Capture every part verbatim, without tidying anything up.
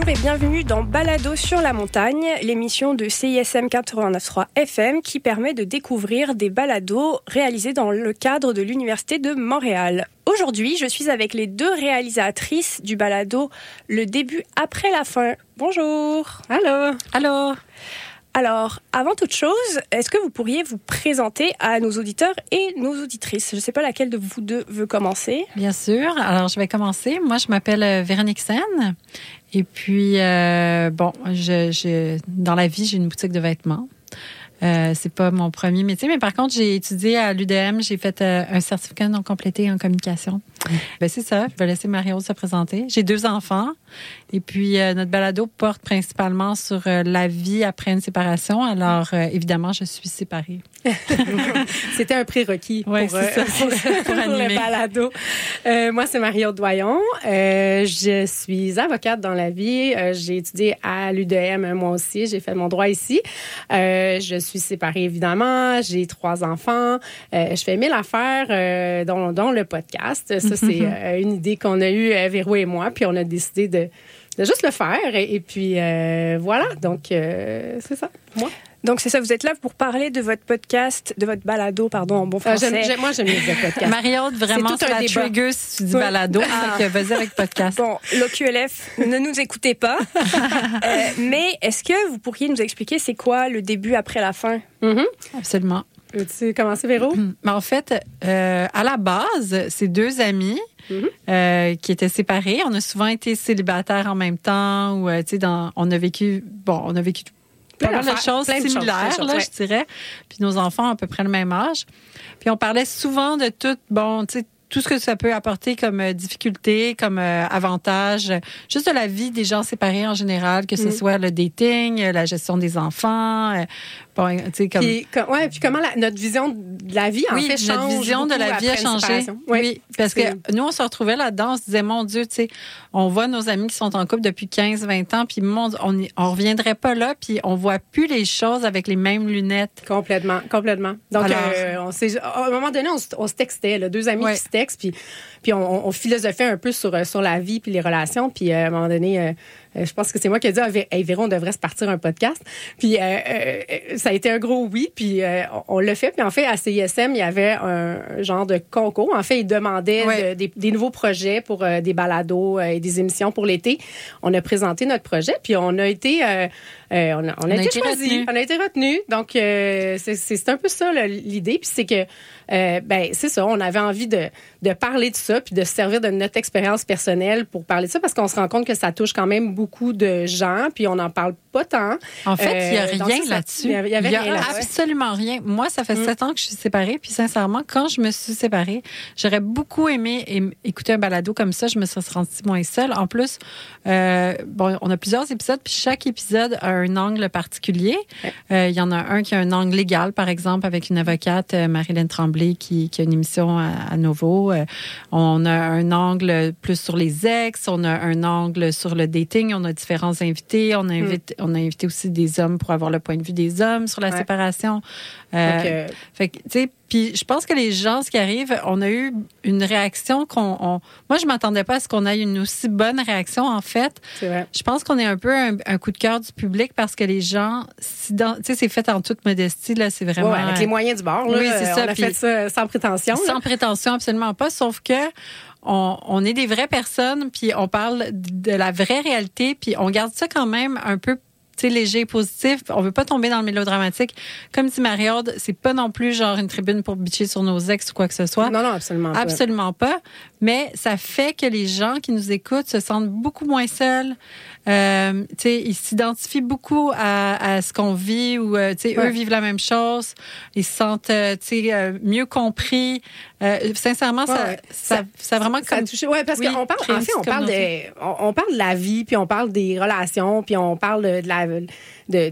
Bonjour et bienvenue dans Balados sur la montagne, l'émission de C I S M quatre-vingt-neuf point trois F M qui permet de découvrir des balados réalisés dans le cadre de l'Université de Montréal. Aujourd'hui, je suis avec les deux réalisatrices du balado Le début après la fin. Bonjour. Allô. Allô. Alors, avant toute chose, est-ce que vous pourriez vous présenter à nos auditeurs et nos auditrices ? Je ne sais pas laquelle de vous deux veut commencer. Bien sûr. Alors, je vais commencer. Moi, je m'appelle Véronique Sen. Et puis, euh, bon, je, je, dans la vie, j'ai une boutique de vêtements. Euh, c'est pas mon premier métier, mais par contre, j'ai étudié à l'U D M, j'ai fait euh, un certificat non complété en communication. Mmh. Ben, c'est ça, je vais laisser Marie-Aude se présenter. J'ai deux enfants et puis euh, notre balado porte principalement sur euh, la vie après une séparation. Alors, euh, évidemment, je suis séparée. C'était un prérequis ouais, pour, euh, ça, pour, pour le balado. Euh, moi, c'est Marie-Aude Doyon. Euh, je suis avocate dans la vie. Euh, j'ai étudié à l'U D M, moi aussi. J'ai fait mon droit ici. Euh, je suis Je suis séparée, évidemment. J'ai trois enfants. Euh, je fais mille affaires, euh, dont, dont le podcast. Ça, c'est euh, une idée qu'on a eue, euh, Véro et moi, puis on a décidé de, de juste le faire. Et, et puis, euh, voilà. Donc, euh, c'est ça, moi. Donc, c'est ça, vous êtes là pour parler de votre podcast, de votre balado, pardon, en bon français. Ah, j'aime, moi, j'aime les podcasts. Marie-Aude, vraiment, c'est, tout c'est un la débat. Trigger si tu dis oui. Balado, ah. Fait que vas-y avec podcast. Bon, l'O Q L F, ne nous écoutez pas. euh, mais est-ce que vous pourriez nous expliquer c'est quoi le début après la fin? Mm-hmm. Absolument. Veux-tu commencer, Véro? Mm-hmm. Mais en fait, euh, à la base, c'est deux amis mm-hmm. euh, qui étaient séparés. On a souvent été célibataires en même temps. Ou, euh, tu sais, dans, on a vécu... Bon, on a vécu... Plein, plein de choses plein similaires, de choses, là, ouais. Je dirais. Puis nos enfants ont à peu près le même âge. Puis on parlait souvent de tout, bon, tu sais, tout ce que ça peut apporter comme euh, difficulté, comme euh, avantage, juste de la vie des gens séparés en général, que ce mm. soit le dating, la gestion des enfants, euh, bon, tu sais, comme... Puis, com- ouais, puis comment la, notre vision de la vie, en oui, fait, change. Oui, notre vision de la vie a changé. Oui, oui, parce c'est... que nous, on se retrouvait là-dedans, on se disait, mon Dieu, tu sais, on voit nos amis qui sont en couple depuis quinze, vingt ans, puis mon Dieu, on y, on reviendrait pas là, puis on voit plus les choses avec les mêmes lunettes. Complètement, complètement. Donc, alors, euh, on s'est, à un moment donné, on se, on se textait, là, deux amis ouais. qui se textaient. Puis, puis on, on philosophait un peu sur, sur la vie puis les relations. Puis à un moment donné, euh, je pense que c'est moi qui ai dit « Hey, Véro, on devrait se partir un podcast. » Puis euh, euh, ça a été un gros oui. Puis euh, on l'a fait. Puis en fait, à C I S M, il y avait un genre de concours. En fait, ils demandaient ouais. de, des, des nouveaux projets pour euh, des balados euh, et des émissions pour l'été. On a présenté notre projet. Puis on a été... Euh, Euh, on a, on a, on a été, été choisis, retenu. on a été retenus. Donc, euh, c'est, c'est, c'est un peu ça là, l'idée. Puis c'est que, euh, ben, c'est ça, on avait envie de, de parler de ça puis de se servir de notre expérience personnelle pour parler de ça parce qu'on se rend compte que ça touche quand même beaucoup de gens puis on n'en parle pas tant. En fait, il n'y a rien euh, donc, ça, là-dessus. Il n'y a, y a rien là, absolument ouais. rien. Moi, ça fait sept hum. ans que je suis séparée. Puis sincèrement, quand je me suis séparée, j'aurais beaucoup aimé écouter un balado comme ça. Je me serais sentie moins seule. En plus, euh, bon, on a plusieurs épisodes puis chaque épisode a un un angle particulier. Il euh, y en a un qui a un angle légal, par exemple, avec une avocate, euh, Marie-Hélène Tremblay, qui, qui a une émission à, à Novo. Euh, on a un angle plus sur les ex, on a un angle sur le dating, on a différents invités. On, invite, mm. on a invité aussi des hommes pour avoir le point de vue des hommes sur la ouais. séparation. Euh, okay. Fait que, tu sais, puis je pense que les gens, ce qui arrive, on a eu une réaction qu'on... On, moi, je m'attendais pas à ce qu'on ait une aussi bonne réaction, en fait. C'est vrai. Je pense qu'on est un peu un, un coup de cœur du public parce que les gens... Tu sais, c'est fait en toute modestie, là, c'est vraiment... Ouais, avec les moyens du bord, là. Oui, c'est ça. On a fait ça sans prétention. Sans là. prétention, absolument pas, sauf que... On, on est des vraies personnes, puis on parle de la vraie réalité, puis on garde ça quand même un peu c'est léger, positif. On veut pas tomber dans le mélodramatique. Comme dit Marie-Aude, c'est pas non plus genre une tribune pour bitcher sur nos ex ou quoi que ce soit. Non, non, absolument pas. Absolument pas. Mais ça fait que les gens qui nous écoutent se sentent beaucoup moins seuls. Euh, tu sais, ils s'identifient beaucoup à, à ce qu'on vit ou, tu sais, ouais. eux vivent la même chose. Ils se sentent, euh, tu sais, euh, mieux compris. Euh, sincèrement, ouais, ça, ouais. Ça, ça, ça vraiment ça comme... touché. Ouais, parce oui, qu'on parle, en fait, on parle de, on, on parle de la vie, puis on parle des relations, puis on parle de, de la, de,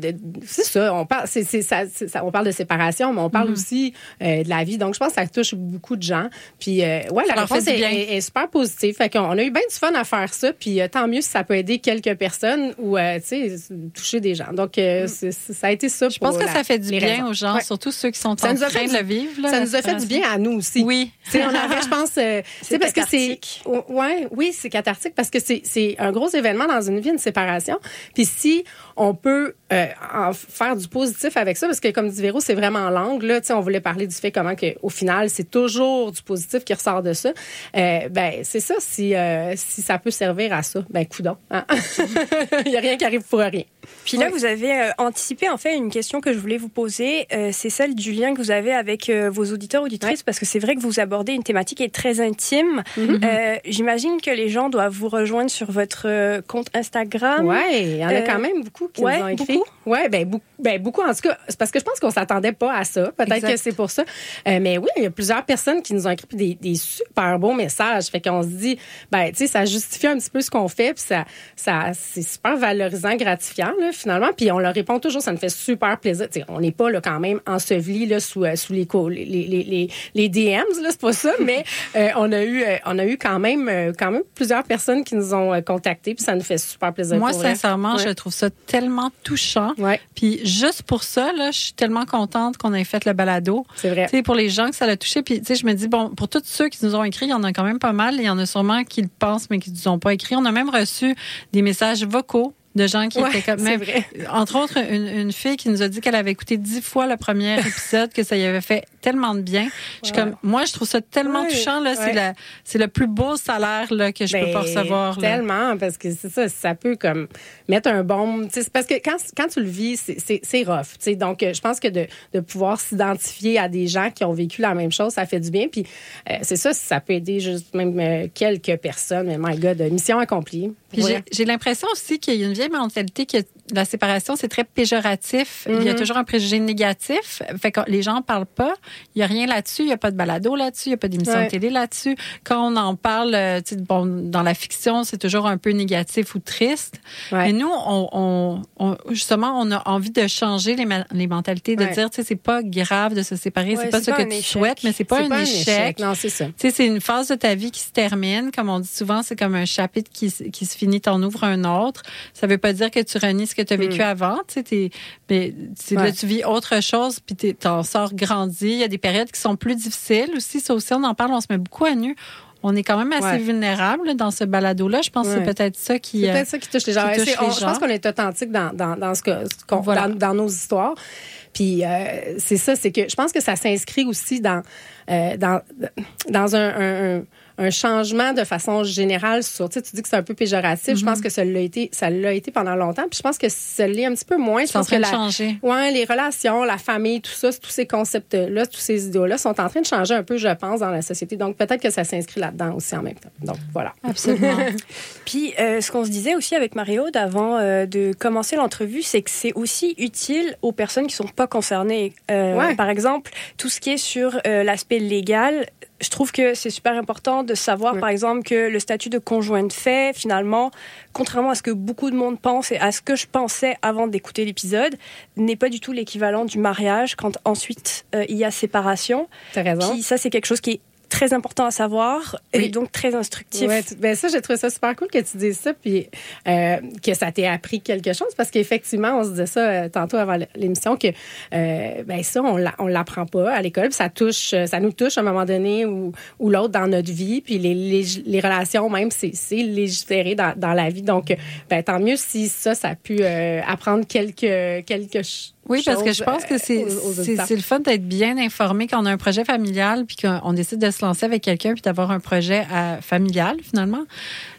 de, c'est ça, on parle, c'est, c'est, ça, c'est, ça, on parle de séparation, mais on parle mm-hmm. aussi euh, de la vie. Donc, je pense que ça touche beaucoup de gens. Puis, euh, ouais, la réponse est, est, est super positive. Fait qu'on a eu bien du fun à faire ça, puis euh, tant mieux si ça peut aider quelques personnes ou euh, tu sais, toucher des gens. Donc, euh, c'est, c'est, ça a été ça je pour Je pense que la, ça fait du bien raisons. Aux gens, ouais. surtout ceux qui sont ça en train de le vivre. Là, ça nous a fait du bien à nous aussi. Oui. On avait, je pense... Euh, c'est parce cathartique. Que c'est, ouais, oui, c'est cathartique parce que c'est, c'est un gros événement dans une vie, une séparation. Puis si on peut euh, en faire du positif avec ça, parce que comme dit Véro, c'est vraiment l'angle. Là, tu sais, on voulait parler du fait comment qu'au final, c'est toujours du positif qui ressort de ça. Euh, ben, c'est ça, si, euh, si ça peut servir à ça, ben, coudonc. Hein? Il n'y a rien qui arrive pour rien. Puis là, oui. vous avez euh, anticipé, en fait, une question que je voulais vous poser. Euh, c'est celle du lien que vous avez avec euh, vos auditeurs, auditrices, oui. parce que c'est vrai que vous abordez une thématique qui est très intime. Mm-hmm. Euh, j'imagine que les gens doivent vous rejoindre sur votre euh, compte Instagram. Oui, il y en a euh, quand même beaucoup qui ouais, nous ont écrit. Oui, ben, beaucoup. Ben, beaucoup, en tout cas. C'est parce que je pense qu'on ne s'attendait pas à ça. Peut-être exact. Que c'est pour ça. Euh, mais oui, il y a plusieurs personnes qui nous ont écrit des, des super beaux messages. Fait qu'on se dit, ben, tu sais, ça justifie un petit peu ce qu'on fait, puis ça, ça, c'est super valorisant, gratifiant. Là, finalement, puis on leur répond toujours, ça nous fait super plaisir. T'sais, on n'est pas là, quand même ensevelis là, sous, euh, sous les, les, les, les, les D Ms, là, c'est pas ça, mais euh, on, a eu, euh, on a eu quand même, euh, quand même plusieurs personnes qui nous ont euh, contactés, puis ça nous fait super plaisir. Moi, sincèrement, ouais. je trouve ça tellement touchant. Ouais. Puis juste pour ça, là, je suis tellement contente qu'on ait fait le balado. C'est vrai. T'sais, pour les gens que ça l'a touché, puis je me dis, bon, pour tous ceux qui nous ont écrit, il y en a quand même pas mal, il y en a sûrement qui le pensent, mais qui ne nous ont pas écrit. On a même reçu des messages vocaux de gens qui ouais, étaient comme même, entre autres, une, une fille qui nous a dit qu'elle avait écouté dix fois le premier épisode, que ça y avait fait tellement de bien. Ouais. Je suis comme, moi, je trouve ça tellement ouais, touchant là. Ouais. C'est la, c'est le plus beau salaire là que je ben, peux pas recevoir. Tellement là. Parce que c'est ça, ça peut comme mettre un bombe. C'est parce que quand quand tu le vis, c'est c'est, c'est rough. T'sais. Donc, je pense que de de pouvoir s'identifier à des gens qui ont vécu la même chose, ça fait du bien. Puis euh, c'est ça, ça peut aider juste même euh, quelques personnes. Mais my God, mission accomplie. Puis ouais. j'ai, j'ai l'impression aussi qu'il y a une vieille mentalité que la séparation, c'est très péjoratif. Mm-hmm. Il y a toujours un préjugé négatif. Fait que les gens en parlent pas. Il y a rien là-dessus. Il y a pas de balado là-dessus. Il y a pas d'émission ouais. de télé là-dessus. Quand on en parle, bon, dans la fiction, c'est toujours un peu négatif ou triste. Ouais. Mais nous, on, on, on, justement, on a envie de changer les, ma- les mentalités, de ouais. dire, tu sais, c'est pas grave de se séparer. Ouais, c'est pas c'est ce pas que tu échec. Souhaites, mais c'est pas, c'est un, pas échec. un échec. Non, c'est ça. Tu sais, c'est une phase de ta vie qui se termine. Comme on dit souvent, c'est comme un chapitre qui, qui se finit, t'en ouvres un autre. Ça veut pas dire que tu renies ce que tu as vécu mmh. avant. Tu sais, t'es, mais, t'es, ouais. là, tu vis autre chose, puis tu en sors grandi. Il y a des périodes qui sont plus difficiles aussi. Ça aussi, on en parle, on se met beaucoup à nu. On est quand même assez ouais. vulnérable dans ce balado-là. Je pense ouais. que c'est peut-être ça qui... C'est peut-être ça qui touche les gens. Touche les on, gens. Je pense qu'on est authentique dans, dans, dans, ce que, qu'on, voilà. dans, dans nos histoires. Puis euh, c'est ça, c'est que je pense que ça s'inscrit aussi dans, euh, dans, dans un... un, un un changement de façon générale sur, tu sais, tu dis que c'est un peu péjoratif. Mm-hmm. Je pense que ça l'a été, ça l'a été pendant longtemps. Puis je pense que ça l'est un petit peu moins. Je pense que la, changer. Ouais, les relations, la famille, tout ça, tous ces concepts-là, tous ces idéaux-là sont en train de changer un peu, je pense, dans la société. Donc peut-être que ça s'inscrit là-dedans aussi en même temps. Donc voilà. Absolument. Puis euh, ce qu'on se disait aussi avec Marie-Aude avant euh, de commencer l'entrevue, c'est que c'est aussi utile aux personnes qui sont pas concernées. Euh, ouais. Par exemple, tout ce qui est sur euh, l'aspect légal. Je trouve que c'est super important de savoir, oui. par exemple, que le statut de conjoint de fait, finalement, contrairement à ce que beaucoup de monde pense et à ce que je pensais avant d'écouter l'épisode, n'est pas du tout l'équivalent du mariage quand ensuite euh, il y a séparation. T'as raison. Puis ça, c'est quelque chose qui est très important à savoir oui. et donc très instructif. Ouais, ben ça, j'ai trouvé ça super cool que tu dises ça puis euh, que ça t'ait appris quelque chose parce qu'effectivement, on se disait ça euh, tantôt avant l'émission que euh, ben ça, on l'a, on l'apprend pas à l'école puis ça touche, ça nous touche à un moment donné ou, ou l'autre dans notre vie puis les, les, les relations même, c'est, c'est légiféré dans, dans la vie. Donc, ben tant mieux si ça, ça a pu euh, apprendre quelque, quelque chose. Oui, parce que je pense que c'est, aux, aux c'est, c'est le fun d'être bien informé quand on a un projet familial puis qu'on décide de se lancer avec quelqu'un puis d'avoir un projet à, familial, finalement.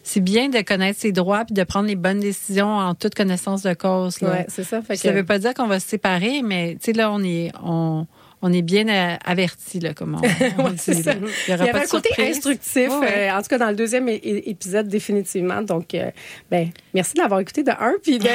C'est bien de connaître ses droits puis de prendre les bonnes décisions en toute connaissance de cause. Oui, c'est ça. Fait que... Ça veut pas dire qu'on va se séparer, mais tu sais, là, on est... On... On est bien avertis, là, comment on, on ouais, dit. Là. Il y aura Il y pas de surprise. Côté instructif, oh, ouais. euh, en tout cas dans le deuxième é- épisode, définitivement. Donc, euh, ben, merci de l'avoir écouté de un, puis de,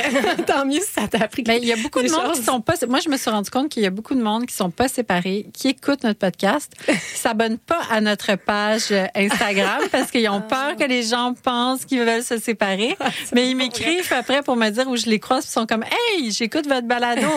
tant mieux si ça t'a appris. Ben, il y a beaucoup de choses. Monde qui sont pas... Moi, je me suis rendu compte qu'il y a beaucoup de monde qui sont pas séparés, qui écoutent notre podcast, qui s'abonnent pas à notre page Instagram parce qu'ils ont peur que les gens pensent qu'ils veulent se séparer. Ah, mais ils m'écrivent vrai. Après pour me dire où je les croise, puis ils sont comme « Hey, j'écoute votre balado! »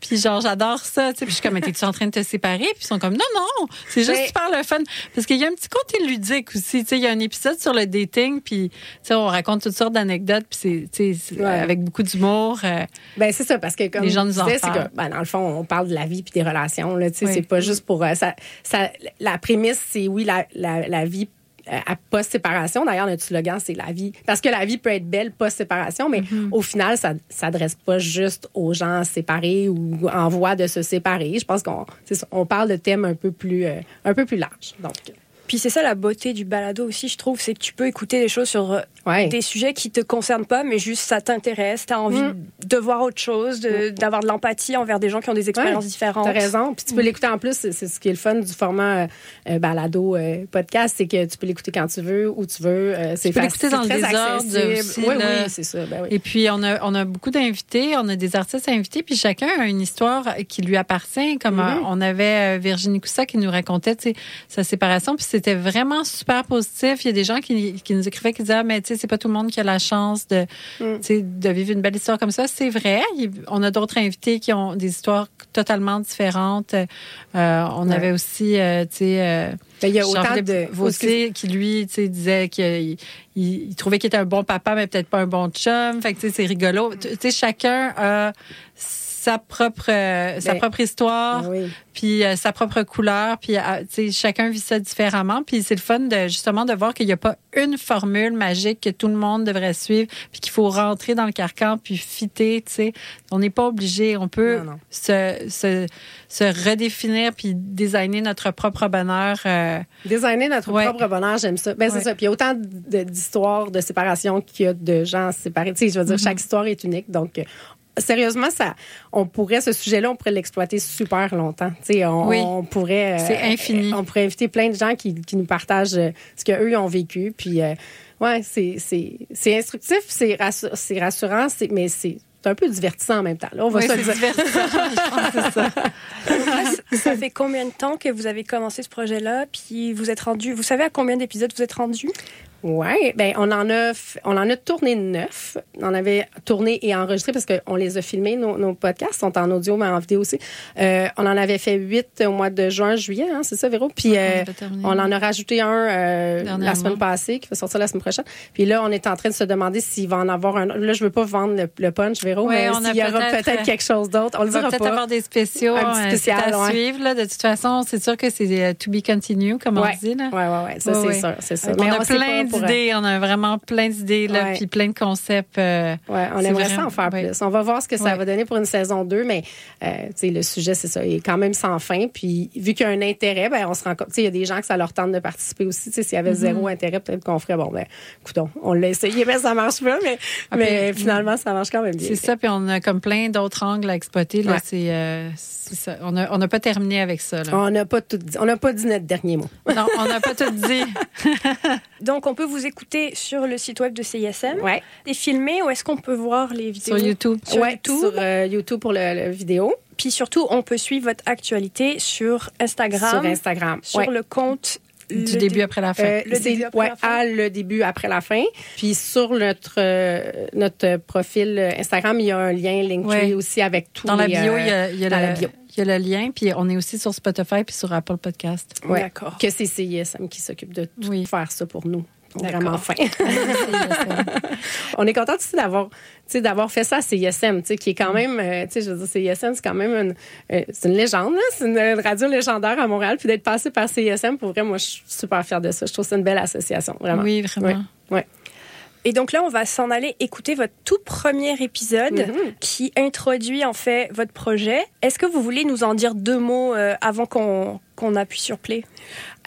Puis genre, j'adore ça, tu sais. Puis je suis comme « T'es-tu en train de te séparer. Puis ils sont comme, non, non, c'est juste mais... super le fun. Parce qu'il y a un petit côté ludique aussi. Tu sais, il y a un épisode sur le dating, puis tu sais, on raconte toutes sortes d'anecdotes, puis c'est, tu sais, ouais. avec beaucoup d'humour. Euh, ben c'est ça, parce que comme les gens nous tu en disais, parlent. C'est que, ben, dans le fond, on parle de la vie puis des relations. Là, tu sais, oui. C'est pas juste pour... Euh, ça, ça, la prémisse, c'est oui, la, la, la vie à post-séparation. D'ailleurs, notre slogan, c'est la vie. Parce que la vie peut être belle post-séparation, mais mm-hmm. au final, ça ne s'adresse pas juste aux gens séparés ou en voie de se séparer. Je pense qu'on on parle de thèmes un peu plus, euh, un peu plus larges. Donc... Puis c'est ça la beauté du balado aussi, je trouve, c'est que tu peux écouter des choses sur ouais. des sujets qui te concernent pas, mais juste ça t'intéresse, t'as envie mmh. de voir autre chose, de, mmh. d'avoir de l'empathie envers des gens qui ont des expériences ouais, différentes. T'as raison, puis tu peux mmh. l'écouter en plus, c'est, c'est ce qui est le fun du format euh, balado euh, podcast, c'est que tu peux l'écouter quand tu veux, où tu veux, euh, c'est facile, c'est très accessible. Tu peux l'écouter dans le désordre aussi, oui, là. Oui, c'est ça. Ben oui. Et puis on a on a beaucoup d'invités, on a des artistes invités, puis chacun a une histoire qui lui appartient. Comme mmh. euh, on avait Virginie Coussa qui nous racontait sa séparation, puis c'est c'était vraiment super positif. Il y a des gens qui, qui nous écrivaient, qui disaient ah, mais tu sais, c'est pas tout le monde qui a la chance de, mm. de vivre une belle histoire comme ça. C'est vrai. Il, on a d'autres invités qui ont des histoires totalement différentes. Euh, on ouais. avait aussi, euh, tu sais, euh, il y a autant de, de Vautier qui, lui, tu sais, disait qu'il il, il trouvait qu'il était un bon papa, mais peut-être pas un bon chum. Fait que, tu sais, c'est rigolo. Tu sais, chacun a sa propre, ben, sa propre histoire, oui. puis euh, sa propre couleur, puis euh, chacun vit ça différemment, puis c'est le fun de, justement de voir qu'il n'y a pas une formule magique que tout le monde devrait suivre, puis qu'il faut rentrer dans le carcan, puis fitter, tu sais. On n'est pas obligé, on peut non, non. Se, se, se redéfinir, puis designer notre propre bonheur. Euh... Designer notre ouais. propre bonheur, j'aime ça. Ben, c'est ouais. ça, puis il y a autant de, d'histoires de séparation qu'il y a de gens séparés. Tu sais, je veux dire, mm-hmm. chaque histoire est unique, donc... Sérieusement, ça, on pourrait, ce sujet-là, on pourrait l'exploiter super longtemps. On, oui, on pourrait, c'est euh, infini. On pourrait inviter plein de gens qui, qui nous partagent ce qu'eux ont vécu. Puis, euh, ouais, c'est, c'est, c'est instructif, c'est, rassur, c'est rassurant, c'est, mais c'est, c'est un peu divertissant en même temps. Là, on va oui, se c'est dire. Divertissant, je pense que c'est ça. Là, ça fait combien de temps que vous avez commencé ce projet-là? Puis vous êtes rendu, vous savez à combien d'épisodes vous êtes rendu? Oui, ben on en a on en a tourné neuf. On avait tourné et enregistré parce qu'on les a filmés. Nos, nos podcasts sont en audio mais en vidéo aussi. Euh, on en avait fait huit au mois de juin, juillet, hein, c'est ça, Véro? Puis ouais, euh, on, on en a rajouté un euh, la semaine passée qui va sortir la semaine prochaine. Puis là, on est en train de se demander s'il va en avoir un. Là, je veux pas vendre le, le punch, Véro, ouais, mais s'il y aura peut-être, peut-être quelque chose d'autre. On, on le dira va peut-être pas. Avoir des spéciaux, un petit spécial, euh, c'est à ouais. suivre. Là, de toute façon, c'est sûr que c'est to be continued, comme ouais. on dit là. Ouais, ouais, ouais, ça ouais, c'est ouais. sûr, c'est sûr. Okay. Mais on a plein d'idées, on a vraiment plein d'idées là, puis plein de concepts. Euh, ouais, on aimerait vraiment, ça en faire ouais. plus. On va voir ce que ça ouais. va donner pour une saison deux, mais euh, tu sais, le sujet c'est ça, il est quand même sans fin. Puis vu qu'il y a un intérêt, ben on se rend compte, tu sais, il y a des gens que ça leur tente de participer aussi. Tu sais, s'il y avait mm-hmm. zéro intérêt, peut-être qu'on ferait bon ben, coudon, on l'a essayé, mais ça marche pas, mais ah, mais puis, finalement ça marche quand même bien. C'est ça, puis on a comme plein d'autres angles à exploiter là. Ouais. C'est, euh, c'est ça. On a on n'a pas terminé avec ça. Là. On n'a pas tout dit. On n'a pas dit notre dernier mot. Non, on n'a pas tout dit. Donc on peut vous écouter sur le site web de C I S M. Ouais. Et filmer, ou est-ce qu'on peut voir les vidéos? Sur YouTube. Sur ouais, YouTube. Sur euh, YouTube pour le, le vidéo. Puis surtout, on peut suivre votre actualité sur Instagram. Sur Instagram. Sur ouais. le compte... Du le début dé- après la fin. Euh, le début après ouais, la fin. À le début après la fin. Puis sur notre, euh, notre profil Instagram, il y a un lien Linktree ouais. aussi avec tous dans les... Dans la bio, euh, il y a, il y a dans le... la bio. Il y a le lien, puis on est aussi sur Spotify puis sur Apple Podcast. Oui, d'accord. Que c'est C I S M qui s'occupe de tout oui. faire ça pour nous. On est vraiment fin. On est contente aussi d'avoir, d'avoir fait ça à C I S M, qui est quand même, tu sais, je veux dire, C I S M, c'est quand même une, c'est une légende, là, c'est une radio légendaire à Montréal, puis d'être passé par C I S M, pour vrai, moi, je suis super fière de ça. Je trouve que c'est une belle association, vraiment. Oui, vraiment. Oui. Ouais. Et donc là, on va s'en aller écouter votre tout premier épisode mm-hmm. qui introduit en fait votre projet. Est-ce que vous voulez nous en dire deux mots euh, avant qu'on, qu'on appuie sur play?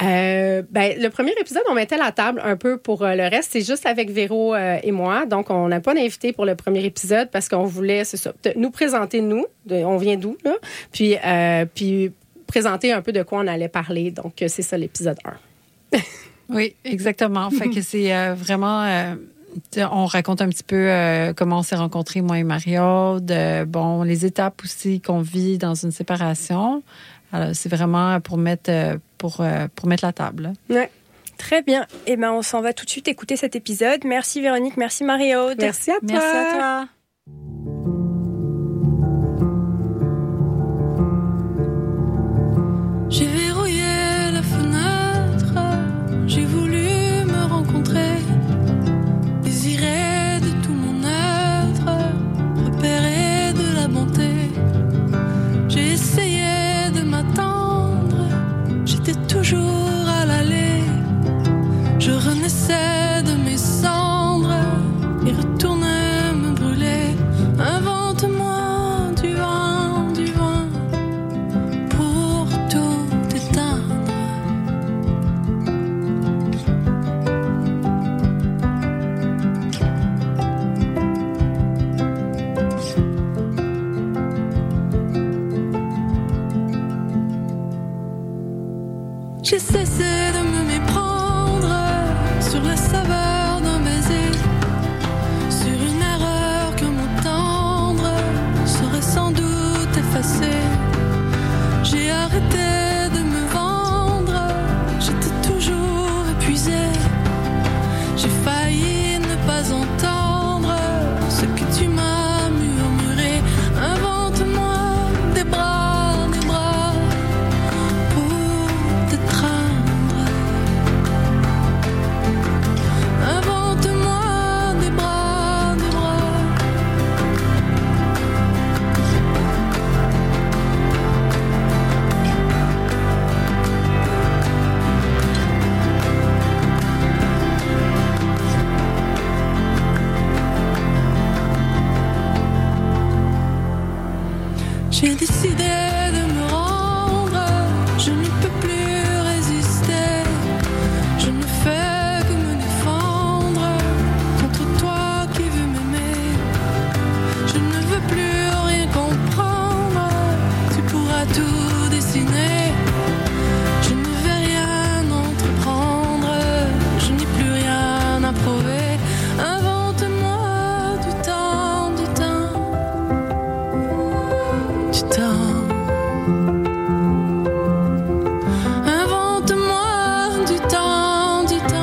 Euh, ben, le premier épisode, on mettait la table un peu pour euh, le reste. C'est juste avec Véro euh, et moi. Donc, on n'a pas d'invité pour le premier épisode parce qu'on voulait, c'est ça, te, nous présenter, nous, de, on vient d'où, là, puis, euh, puis présenter un peu de quoi on allait parler. Donc, c'est ça l'épisode un. Oui, exactement. Fait que c'est euh, vraiment... Euh, on raconte un petit peu euh, comment on s'est rencontrés, moi et Marie-Aude. Euh, bon, les étapes aussi qu'on vit dans une séparation. Alors, c'est vraiment pour mettre, euh, pour, euh, pour mettre la table. Ouais. Très bien. Eh bien, on s'en va tout de suite écouter cet épisode. Merci Véronique, merci Marie-Aude. Merci à toi. Merci à toi. J'ai cessé de me méprendre sur la saveur d'un baiser, sur une erreur que mon tendre serait sans doute effacée. J'ai arrêté de me vendre, j'étais toujours épuisée. J'ai failli ne pas entendre ce que tu m'as murmuré. Invente-moi des bras, des bras pour t'étreindre. Invente-moi des bras, des bras. J'ai décidé de me rendre, je ne peux plus résister. Je ne fais que me défendre contre toi qui veux m'aimer. Je ne veux plus rien comprendre, tu pourras tout dessiner. Je ne vais rien entreprendre, je n'ai plus rien à prouver. Invente-moi du temps, du temps. Invente-moi du temps, du temps. Invente-moi du temps, du temps. Invente-moi du temps, du temps, du temps. Invente-moi du temps, du temps. Invente-moi du temps, du temps. Du temps, du temps.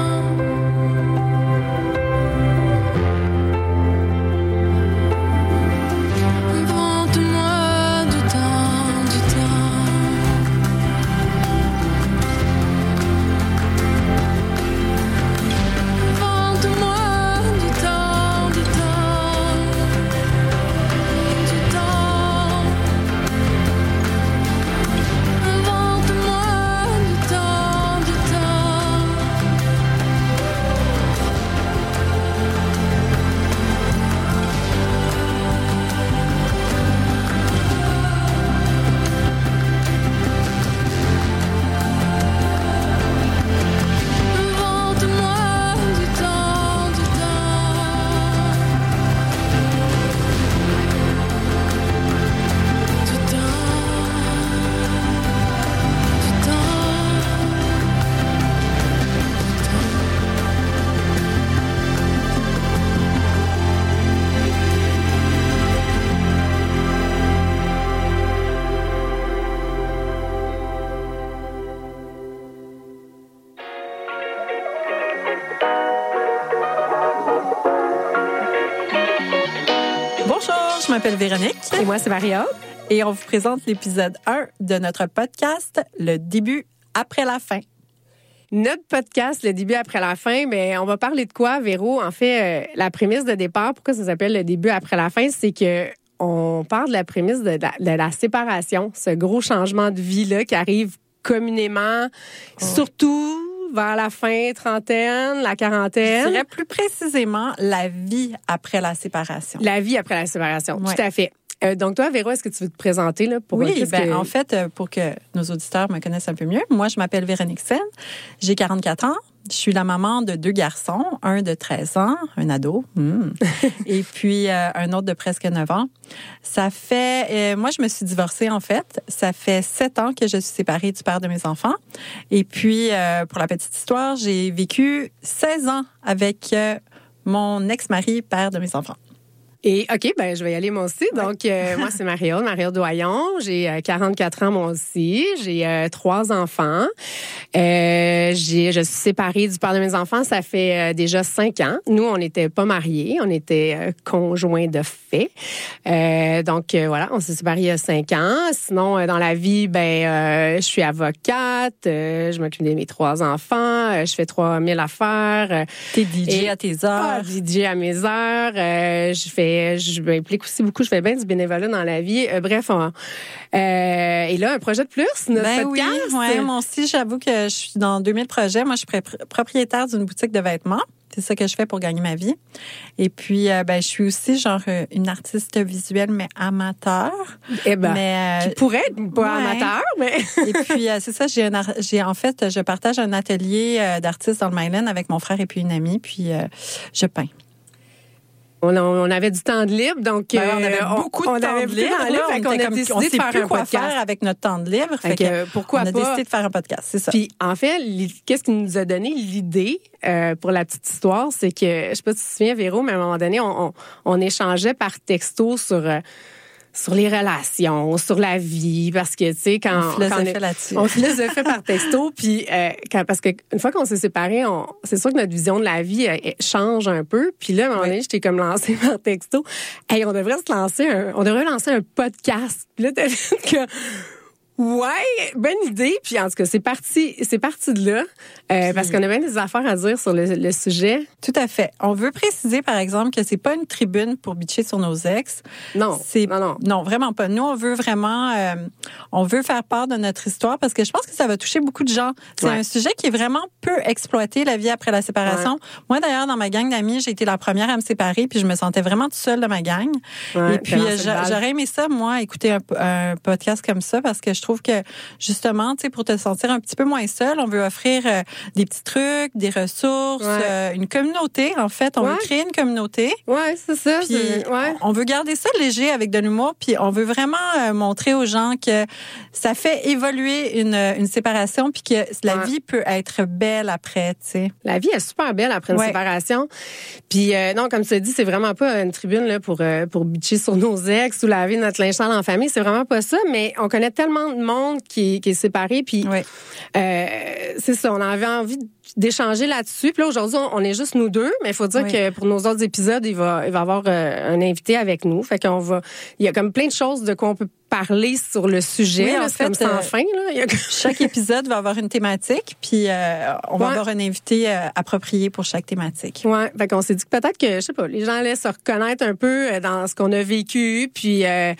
Bonjour, je m'appelle Véronique. Et moi, c'est Marie-Aude. Et on vous présente l'épisode un de notre podcast, le début après la fin. Notre podcast, le début après la fin, mais on va parler de quoi, Véro? En fait, euh, la prémisse de départ, pourquoi ça s'appelle le début après la fin, c'est que on parle de la prémisse de la, de la séparation, ce gros changement de vie-là qui arrive communément, oh. surtout vers la fin, trentaine, la quarantaine. Je dirais plus précisément la vie après la séparation. La vie après la séparation, ouais. Tout à fait. Euh, donc, toi, Véro, est-ce que tu veux te présenter? Là, pour oui, ben, que... en fait, pour que nos auditeurs me connaissent un peu mieux, moi, je m'appelle Véronique Sen, j'ai quarante-quatre ans, je suis la maman de deux garçons, un de treize ans, un ado, hmm, et puis euh, un autre de presque neuf ans. Ça fait... Euh, moi, je me suis divorcée, en fait. Ça fait sept ans que je suis séparée du père de mes enfants. Et puis, euh, pour la petite histoire, j'ai vécu seize ans avec euh, mon ex-mari, père de mes enfants. Et OK, ben je vais y aller moi aussi. Donc, euh, moi, c'est Marie-Aude, Marie-Aude Doyon. J'ai euh, quarante-quatre ans, moi aussi. J'ai euh, trois enfants. Euh, j'ai, je suis séparée du père de mes enfants. Ça fait euh, déjà cinq ans. Nous, on n'était pas mariés. On était euh, conjoints de fait. Euh, donc, euh, voilà, on s'est séparés il y a cinq ans. Sinon, euh, dans la vie, ben euh, je suis avocate. Euh, je m'occupe de mes trois enfants. Euh, je fais trois mille affaires. Euh, T'es D J et, à tes heures. Ah, D J à mes heures. Euh, je fais Je m'implique aussi beaucoup, je fais bien du bénévolat dans la vie. Euh, bref, on, euh, et là, un projet de plus, notre ben podcast. Oui, ouais, moi aussi, j'avoue que je suis dans deux mille projets. Moi, je suis propriétaire d'une boutique de vêtements. C'est ça que je fais pour gagner ma vie. Et puis, euh, ben, je suis aussi genre une artiste visuelle, mais amateur. Eh ben, mais, euh, qui pourrait être pas ouais. amateur, mais... Et puis, euh, c'est ça, j'ai, un, j'ai en fait, je partage un atelier euh, d'artiste dans le Mainland avec mon frère et puis une amie, puis euh, je peins. On, a, on avait du temps de libre, donc ben, on avait beaucoup de on, temps on de libre. Temps libre on, on a comme, décidé on de faire un quoi podcast. Faire avec notre temps de libre. Fait fait que, que, pourquoi on a pas. décidé de faire un podcast, c'est ça. Puis en fait, qu'est-ce qui nous a donné l'idée euh, pour la petite histoire, c'est que je ne sais pas si tu te souviens, Véro, mais à un moment donné, on, on, on échangeait par texto sur euh, sur les relations, sur la vie, parce que tu sais quand on philosophait quand on, là-dessus, on philosophait par texto, puis euh, quand, parce que une fois qu'on s'est séparés, on, c'est sûr que notre vision de la vie euh, change un peu. Puis là, à un moment donné, je t'ai comme lancé par texto, hey, on devrait se lancer, un, on devrait lancer un podcast. Puis là, t'as vu que ouais, bonne idée. Puis en tout cas, c'est parti, c'est parti de là, euh, parce qu'on a bien des affaires à dire sur le, le sujet. Tout à fait. On veut préciser, par exemple, que c'est pas une tribune pour bitcher sur nos ex. Non, c'est, non, non, non, vraiment pas. Nous, on veut vraiment, euh, on veut faire part de notre histoire parce que je pense que ça va toucher beaucoup de gens. C'est ouais. un sujet qui est vraiment peu exploité, la vie après la séparation. Ouais. Moi, d'ailleurs, dans ma gang d'amis, j'ai été la première à me séparer, puis je me sentais vraiment toute seule de ma gang. Ouais, Et puis, j'aurais aimé ça, moi, écouter un, un podcast comme ça, parce que je trouve Je trouve que, justement, tu sais, pour te sentir un petit peu moins seule, on veut offrir euh, des petits trucs, des ressources, ouais. euh, une communauté, en fait. On ouais. veut créer une communauté. Oui, c'est ça. Puis, c'est... Ouais. on veut garder ça léger avec de l'humour, puis on veut vraiment euh, montrer aux gens que ça fait évoluer une, une séparation, puis que la ouais. vie peut être belle après, tu sais. La vie est super belle après ouais. une séparation. Puis, euh, non, comme tu as dit, c'est vraiment pas une tribune là, pour, euh, pour bitcher sur nos ex ou laver notre linge sale en famille. C'est vraiment pas ça, mais on connaît tellement monde qui, qui est séparé, puis oui. euh, c'est ça, on avait envie d'échanger là-dessus, puis là, aujourd'hui, on, on est juste nous deux, mais il faut dire oui. que pour nos autres épisodes, il va y il va avoir euh, un invité avec nous, fait qu'on va... Il y a comme plein de choses de quoi on peut parler sur le sujet, oui, en là, fait, comme sans euh, fin. Là. Il y a... Chaque épisode va avoir une thématique, puis euh, on ouais. va avoir un invité euh, approprié pour chaque thématique. Oui, fait qu'on s'est dit que peut-être que, je sais pas, les gens allaient se reconnaître un peu dans ce qu'on a vécu, puis... Euh,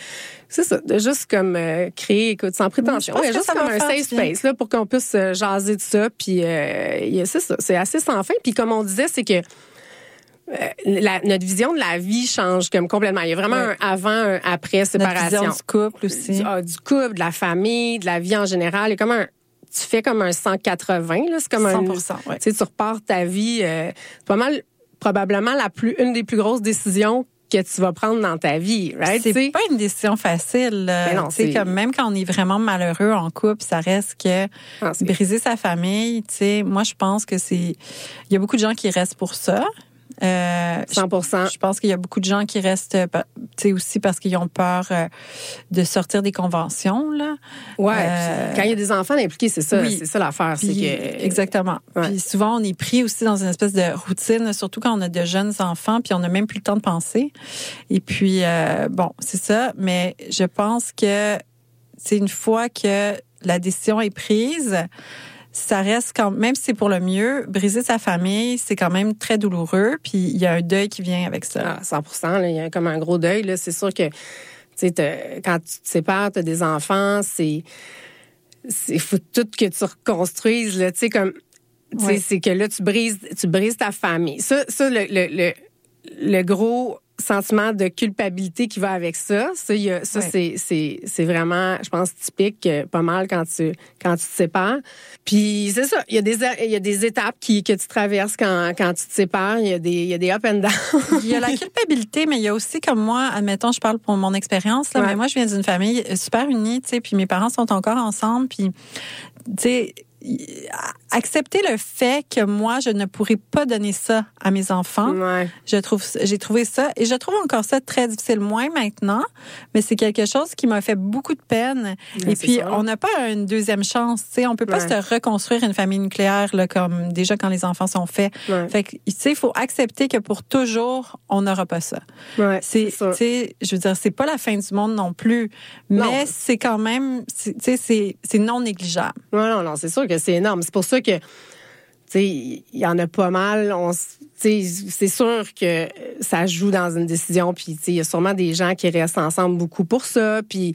c'est ça, de juste comme euh, créer, écoute, sans prétention. Oui, ouais, juste comme un safe space là, pour qu'on puisse euh, jaser de ça. Puis euh, c'est ça, c'est assez sans fin. Puis comme on disait, c'est que euh, la, notre vision de la vie change comme complètement. Il y a vraiment ouais. un avant, un après séparation. Notre vision du couple aussi. Du, ah, du couple, de la famille, de la vie en général. Il y a comme un... Tu fais comme un cent quatre-vingts, là. C'est comme un... cent pour cent, oui. Tu sais, tu repars ta vie. Euh, c'est pas mal, probablement, la plus, une des plus grosses décisions que tu vas prendre dans ta vie, right? C'est t'sais? Pas une décision facile. Mais non, c'est comme même quand on est vraiment malheureux en couple, ça reste que ah, briser sa famille, tu sais, moi je pense que c'est il y a beaucoup de gens qui restent pour ça. Euh, cent pour cent. Je, je pense qu'il y a beaucoup de gens qui restent, tu sais, aussi parce qu'ils ont peur euh, de sortir des conventions, là. Ouais. Euh, quand il y a des enfants impliqués, c'est ça, oui, c'est ça l'affaire, puis, c'est que exactement. Ouais. Puis souvent on est pris aussi dans une espèce de routine, surtout quand on a de jeunes enfants, puis on n'a même plus le temps de penser. Et puis euh, bon, c'est ça. Mais je pense que c'est une fois que la décision est prise. Ça reste quand même si c'est pour le mieux, briser sa famille, c'est quand même très douloureux, puis il y a un deuil qui vient avec ça. Ah, cent pour cent, là, il y a comme un gros deuil. Là, c'est sûr que, tu sais, quand tu te sépares, t'as des enfants, c'est, c'est faut tout que tu reconstruises. Là, tu sais comme, tu sais, oui. c'est que là tu brises, tu brises ta famille. Ça, ça le, le, le, le gros sentiment de culpabilité qui va avec ça, ça, y a, ça oui. c'est, c'est, c'est vraiment, je pense, typique, pas mal quand tu, quand tu te sépares. Puis c'est ça, il y a des, il y a des étapes qui, que tu traverses quand, quand tu te sépares, il y a des, il y a des up and down. Il y a la culpabilité, mais il y a aussi, comme moi, admettons, je parle pour mon expérience, là, ouais. mais moi, je viens d'une famille super unie, tu sais, puis mes parents sont encore ensemble, puis, tu sais, accepter le fait que moi je ne pourrais pas donner ça à mes enfants. Ouais. Je trouve j'ai trouvé ça et je trouve encore ça très difficile, moins maintenant, mais c'est quelque chose qui m'a fait beaucoup de peine. Ouais, et puis ça. On n'a pas une deuxième chance, tu sais, on peut pas ouais. se reconstruire une famille nucléaire là comme déjà quand les enfants sont faits. Ouais. Fait que tu sais, il faut accepter que pour toujours on n'aura pas ça. Ouais, c'est tu sais, je veux dire c'est pas la fin du monde non plus, mais non. c'est quand même tu sais c'est c'est non négligeable. Ouais, non non, c'est sûr que c'est énorme. C'est pour ça que, tu sais, il y en a pas mal. On, tu sais, c'est sûr que ça joue dans une décision. Puis, tu sais, il y a sûrement des gens qui restent ensemble beaucoup pour ça. Puis,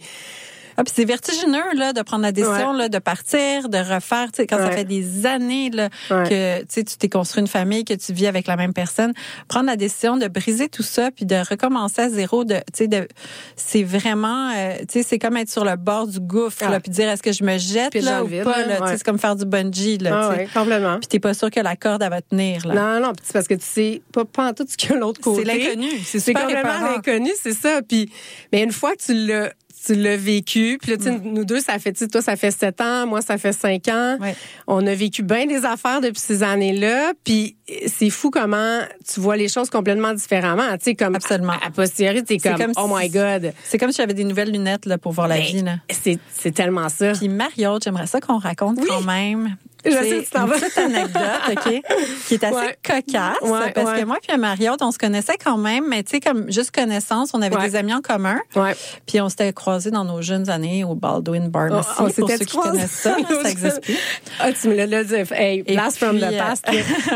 Ah, puis c'est vertigineux là de prendre la décision, ouais, là de partir, de refaire, tu sais, quand ouais, ça fait des années là, ouais, que tu sais tu t'es construit une famille, que tu vis avec la même personne, prendre la décision de briser tout ça puis de recommencer à zéro, de tu sais de c'est vraiment euh, tu sais c'est comme être sur le bord du gouffre, ah, là, puis dire est-ce que je me jette là ou vide, pas là, ouais, tu sais c'est comme faire du bungee là, ah, tu sais. Ouais, complètement. Puis t'es pas sûr que la corde elle va tenir là. Non non, c'est parce que tu sais pas pas tout ce qu'il y a de l'autre côté. C'est l'inconnu, c'est, c'est complètement l'inconnu, c'est ça. Puis mais une fois que tu l'as tu l'as vécu. Puis là, tu sais, mm. nous deux, ça fait, tu sais, toi, ça fait sept ans, moi, ça fait cinq ans. Ouais. On a vécu bien des affaires depuis ces années-là. Puis c'est fou comment tu vois les choses complètement différemment. Tu sais, comme absolument. À, à posteriori, t'es comme, comme oh si, my God. C'est comme si j'avais des nouvelles lunettes là, pour voir mais la vie. Là. C'est, c'est tellement ça. Puis Marie-Aude, j'aimerais ça qu'on raconte oui. quand même. Je c'est sais, tu t'en vas. Une petite anecdote, OK, qui est assez ouais. cocasse, ouais, parce ouais. que moi puis Marie-Aude, on se connaissait quand même, mais tu sais, comme juste connaissance, on avait ouais. des amis en commun, ouais. puis on s'était croisés dans nos jeunes années au Baldwin Barmacy, oh, pour ceux qui connaissent ça, ça n'existe plus. Ah, tu me l'as dit, hey, blast from the past.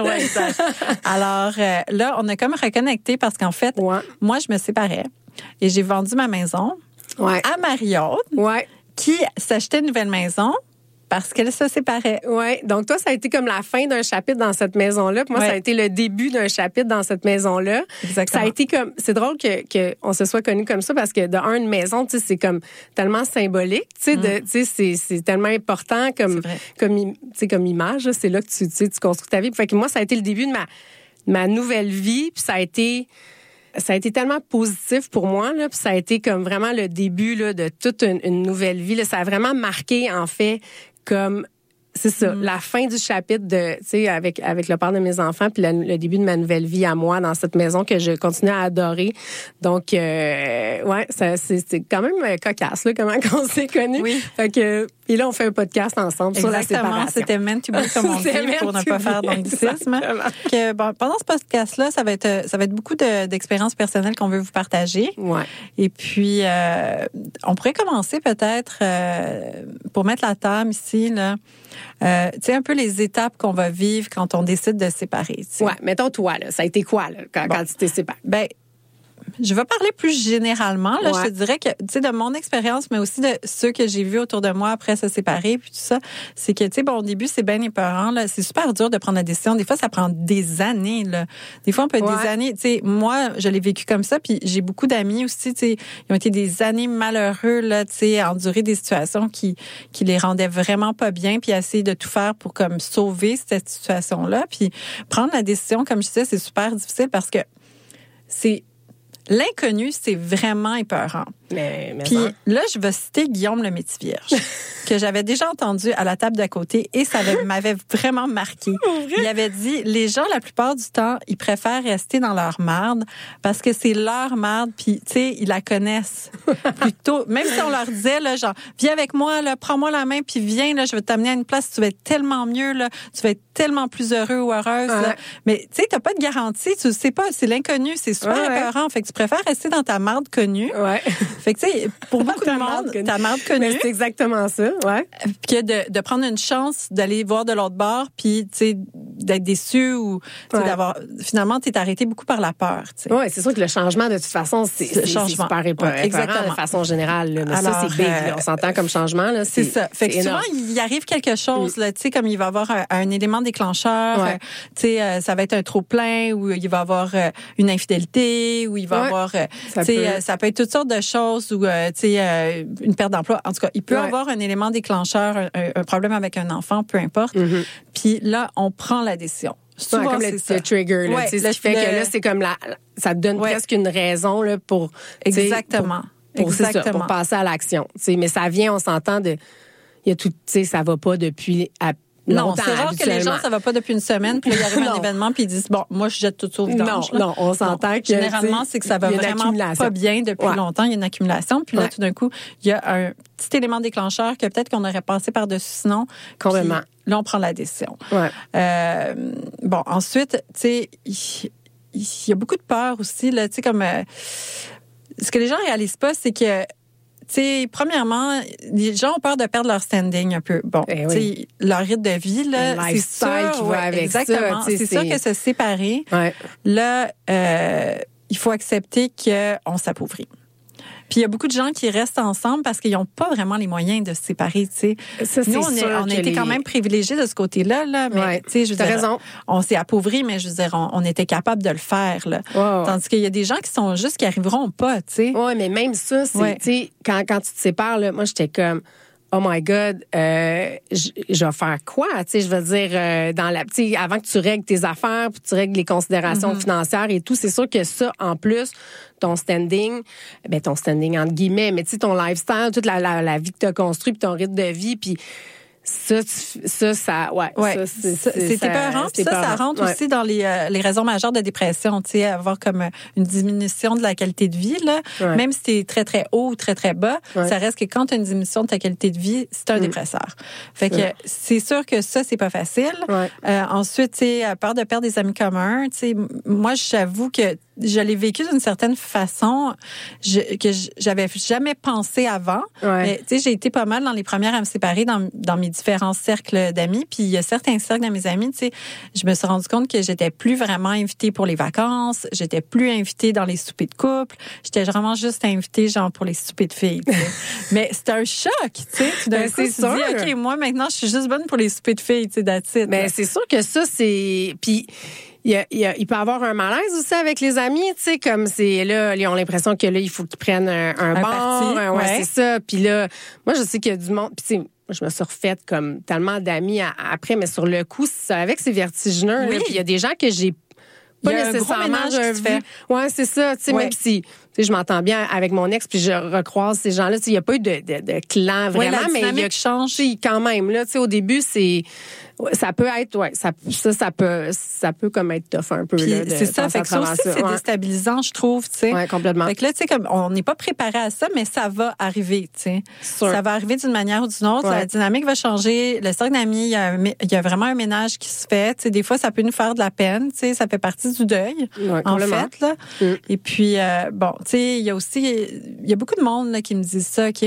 ouais, ça. Alors euh, là, on a comme reconnecté parce qu'en fait, ouais. moi, je me séparais et j'ai vendu ma maison ouais. à Marie-Aude, ouais. qui s'achetait une nouvelle maison, parce qu'elle se séparait. Oui. Donc, toi, ça a été comme la fin d'un chapitre dans cette maison-là. Puis moi, ouais. ça a été le début d'un chapitre dans cette maison-là. Exactement. Ça a été comme... C'est drôle que, que on se soit connus comme ça parce que, de un, une maison, tu sais, c'est comme tellement symbolique. Tu sais, mm. de, tu sais c'est, c'est tellement important comme, comme, tu sais, comme image. Là, c'est là que tu, tu, sais, tu construis ta vie. Fait que moi, ça a été le début de ma, ma nouvelle vie. Puis ça a été... Ça a été tellement positif pour moi, là, puis ça a été comme vraiment le début là, de toute une, une nouvelle vie. Là. Ça a vraiment marqué, en fait, comme, c'est ça, mmh. la fin du chapitre de, tu sais, avec, avec le père de mes enfants, puis le, le début de ma nouvelle vie à moi dans cette maison que je continue à adorer. Donc, euh, ouais, ça, c'est, c'est quand même cocasse, là, comment on s'est connus. Oui. Fait que, et là, on fait un podcast ensemble exactement, sur la séparation. C'était meant to be, comme on dit, pour ne pas faire d'anglicisme. Que, bon, pendant ce podcast-là, ça va être, ça va être beaucoup de, d'expériences personnelles qu'on veut vous partager. Ouais. Et puis, euh, on pourrait commencer peut-être, euh, pour mettre la table ici, là, euh, tu sais, un peu les étapes qu'on va vivre quand on décide de se séparer. T'sais. Ouais, mettons toi, là, ça a été quoi, là, quand, bon. quand tu t'es séparé? Ben, je vais parler plus généralement. Là, ouais. Je te dirais que, tu sais, de mon expérience, mais aussi de ceux que j'ai vus autour de moi après se séparer, puis tout ça, c'est que, tu sais, bon, au début, c'est bien épeurant. Là. C'est super dur de prendre la décision. Des fois, ça prend des années. Là. Des fois, on peut être ouais. des années. Tu sais, moi, je l'ai vécu comme ça, puis j'ai beaucoup d'amis aussi, tu sais, ils ont été des années malheureux, là, tu sais, à endurer des situations qui, qui les rendaient vraiment pas bien, puis à essayer de tout faire pour, comme, sauver cette situation-là. Puis prendre la décision, comme je disais, c'est super difficile parce que c'est... L'inconnu, c'est vraiment épeurant. Mais, mais puis là, je vais citer Guillaume le Métivier, que j'avais déjà entendu à la table d'à côté et ça m'avait vraiment marqué. Il avait dit, les gens, la plupart du temps, ils préfèrent rester dans leur merde parce que c'est leur merde, puis, tu sais, ils la connaissent plutôt. Même si on leur disait, là, genre, viens avec moi, là, prends-moi la main, puis viens, là, je vais t'amener à une place, tu vas être tellement mieux, là, tu vas être tellement plus heureux ou heureuse. Ouais. Là. Mais, tu sais, t'as pas de garantie, tu sais pas, c'est l'inconnu, c'est super ouais. épeurant. Fait que tu préfères rester dans ta merde connue. Ouais. Fait que, tu sais, pour beaucoup de monde, ta marde connue. Mais c'est exactement ça, ouais. Que de, de prendre une chance d'aller voir de l'autre bord, puis, tu sais, d'être déçu ou, tu sais, ouais. d'avoir. Finalement, tu es arrêté beaucoup par la peur, tu sais. Oui, c'est sûr que le changement, de toute façon, c'est, c'est, c'est super épeurant. Ouais, exactement. De façon générale, là. Mais alors, ça, c'est big. Euh, on s'entend comme changement, là. C'est, c'est ça. Fait c'est que énorme. Souvent, il arrive quelque chose, là, tu sais, comme il va y avoir un, un élément déclencheur, ouais. tu sais, euh, ça va être un trop-plein, ou il va y avoir euh, une infidélité, ou il va y ouais. avoir. Euh, tu sais, euh, ça peut être toutes sortes de choses. Ou euh, tu sais euh, une perte d'emploi. En tout cas, il peut ouais. avoir un élément déclencheur, un, un problème avec un enfant, peu importe. Mm-hmm. Puis là, on prend la décision. Souvent, ouais, comme c'est le, ça. le trigger, là, ouais, tu sais, ce qui fait le... que là, c'est comme la, ça te donne ouais. presque une raison là pour exactement, pour, pour, exactement. Ça, pour passer à l'action. Tu sais, mais ça vient, on s'entend de, il y a tout, tu sais, ça va pas depuis. À, Non, c'est rare que les gens, ça va pas depuis une semaine, puis là, il arrive un événement, puis ils disent, bon, moi, je jette tout ça au vidange. Non, non, on s'entend non. que... Généralement, c'est que ça va vraiment pas bien depuis ouais. longtemps, il y a une accumulation, puis ouais. là, tout d'un coup, il y a un petit élément déclencheur que peut-être qu'on aurait passé par-dessus sinon. Complètement. Puis, là, on prend la décision. Ouais. Euh, bon, ensuite, tu sais, il y, y a beaucoup de peur aussi, là, tu sais, comme... Euh, ce que les gens réalisent pas, c'est que... Tu sais, premièrement, les gens ont peur de perdre leur standing un peu. Bon, eh oui. tu sais, leur rythme de vie, là, un c'est ça. Qui ouais, va avec exactement. Ça, c'est ça que se séparer. Ouais. Là, euh, il faut accepter qu'on s'appauvrit. Puis il y a beaucoup de gens qui restent ensemble parce qu'ils n'ont pas vraiment les moyens de se séparer, tu sais. Ça, c'est Nous, on, est, on a été les... quand même privilégiés de ce côté-là, là, mais ouais, tu sais, je veux dire, raison. on s'est appauvris, mais je veux dire, on, on était capable de le faire, là. Wow. Tandis qu'il y a des gens qui sont juste, qui arriveront pas, tu sais. Oui, mais même ça, c'est, ouais. tu sais, quand, quand tu te sépares, là, moi, j'étais comme... Oh my God, euh, je, je vais faire quoi? Tu sais, je veux dire, euh, dans la, tu sais, avant que tu règles tes affaires, puis tu règles les considérations mm-hmm. financières et tout, c'est sûr que ça, en plus, ton standing, ben ton standing entre guillemets, mais tu sais, ton lifestyle, toute la, la, la vie que tu as construite, puis ton rythme de vie, puis ça, ça, ça, ouais, ouais. Ça, c'est, c'est, c'est, c'est épeurant. Puis ça, ça rentre ouais. aussi dans les, euh, les raisons majeures de dépression, tu sais, avoir comme une diminution de la qualité de vie, là. Ouais. Même si t'es très, très haut ou très, très bas, ouais. ça reste que quand t'as une diminution de ta qualité de vie, c'est un mmh. dépresseur. Fait que, ouais. c'est sûr que ça, c'est pas facile. Ouais. Euh, ensuite, tu sais, peur de perdre des amis communs, tu sais, moi, j'avoue que je l'ai vécu d'une certaine façon je, que j'avais jamais pensé avant. Ouais. Tu sais, j'ai été pas mal dans les premières à me séparer dans, dans mes différents cercles d'amis. Puis il y a certains cercles de mes amis, tu sais, je me suis rendu compte que j'étais plus vraiment invitée pour les vacances, j'étais plus invitée dans les soupers de couple, j'étais vraiment juste invitée genre pour les soupers de filles. Tu sais. Mais c'était un choc, tu sais. Tout d'un ben, coup, c'est tu te dis, OK, moi maintenant, je suis juste bonne pour les soupers de filles, tu sais, that's it. Mais là. C'est sûr que ça, c'est... Puis... Il, y a, il, y a, il peut avoir un malaise aussi avec les amis, tu sais, comme c'est là, ils ont l'impression que là, il faut qu'ils prennent un, un, un bord, parti, un, ouais, ouais, c'est ça. Puis là, moi, je sais qu'il y a du monde, puis tu sais, je me suis refaite comme tellement d'amis à, à, après, mais sur le coup, ça, avec c'est vertigineux. Oui. Là, puis il y a des gens que j'ai pas il y a nécessairement un gros ménage qui te fait. Ouais, c'est ça, tu sais, ouais. Même si tu sais, je m'entends bien avec mon ex, puis je recroise ces gens-là, tu sais, il y a pas eu de, de, de clan vraiment, ouais, la mais il y a change quand même là, tu sais, au début, c'est ça peut être ouais ça ça ça peut ça peut comme être tough un peu. Puis là, de c'est ça, fait que ça aussi ça. c'est ouais. déstabilisant, je trouve, tu sais. Ouais, complètement. Fait que là, tu sais, comme on n'est pas préparé à ça, mais ça va arriver, tu sais. Ça va arriver d'une manière ou d'une autre, ouais. La dynamique va changer, le cercle d'amis, il y a il y a vraiment un ménage qui se fait, tu sais, des fois ça peut nous faire de la peine, tu sais, ça fait partie du deuil, ouais, en fait là. Mm. Et puis euh, bon, tu sais, il y a aussi il y a beaucoup de monde là, qui me disent ça, OK.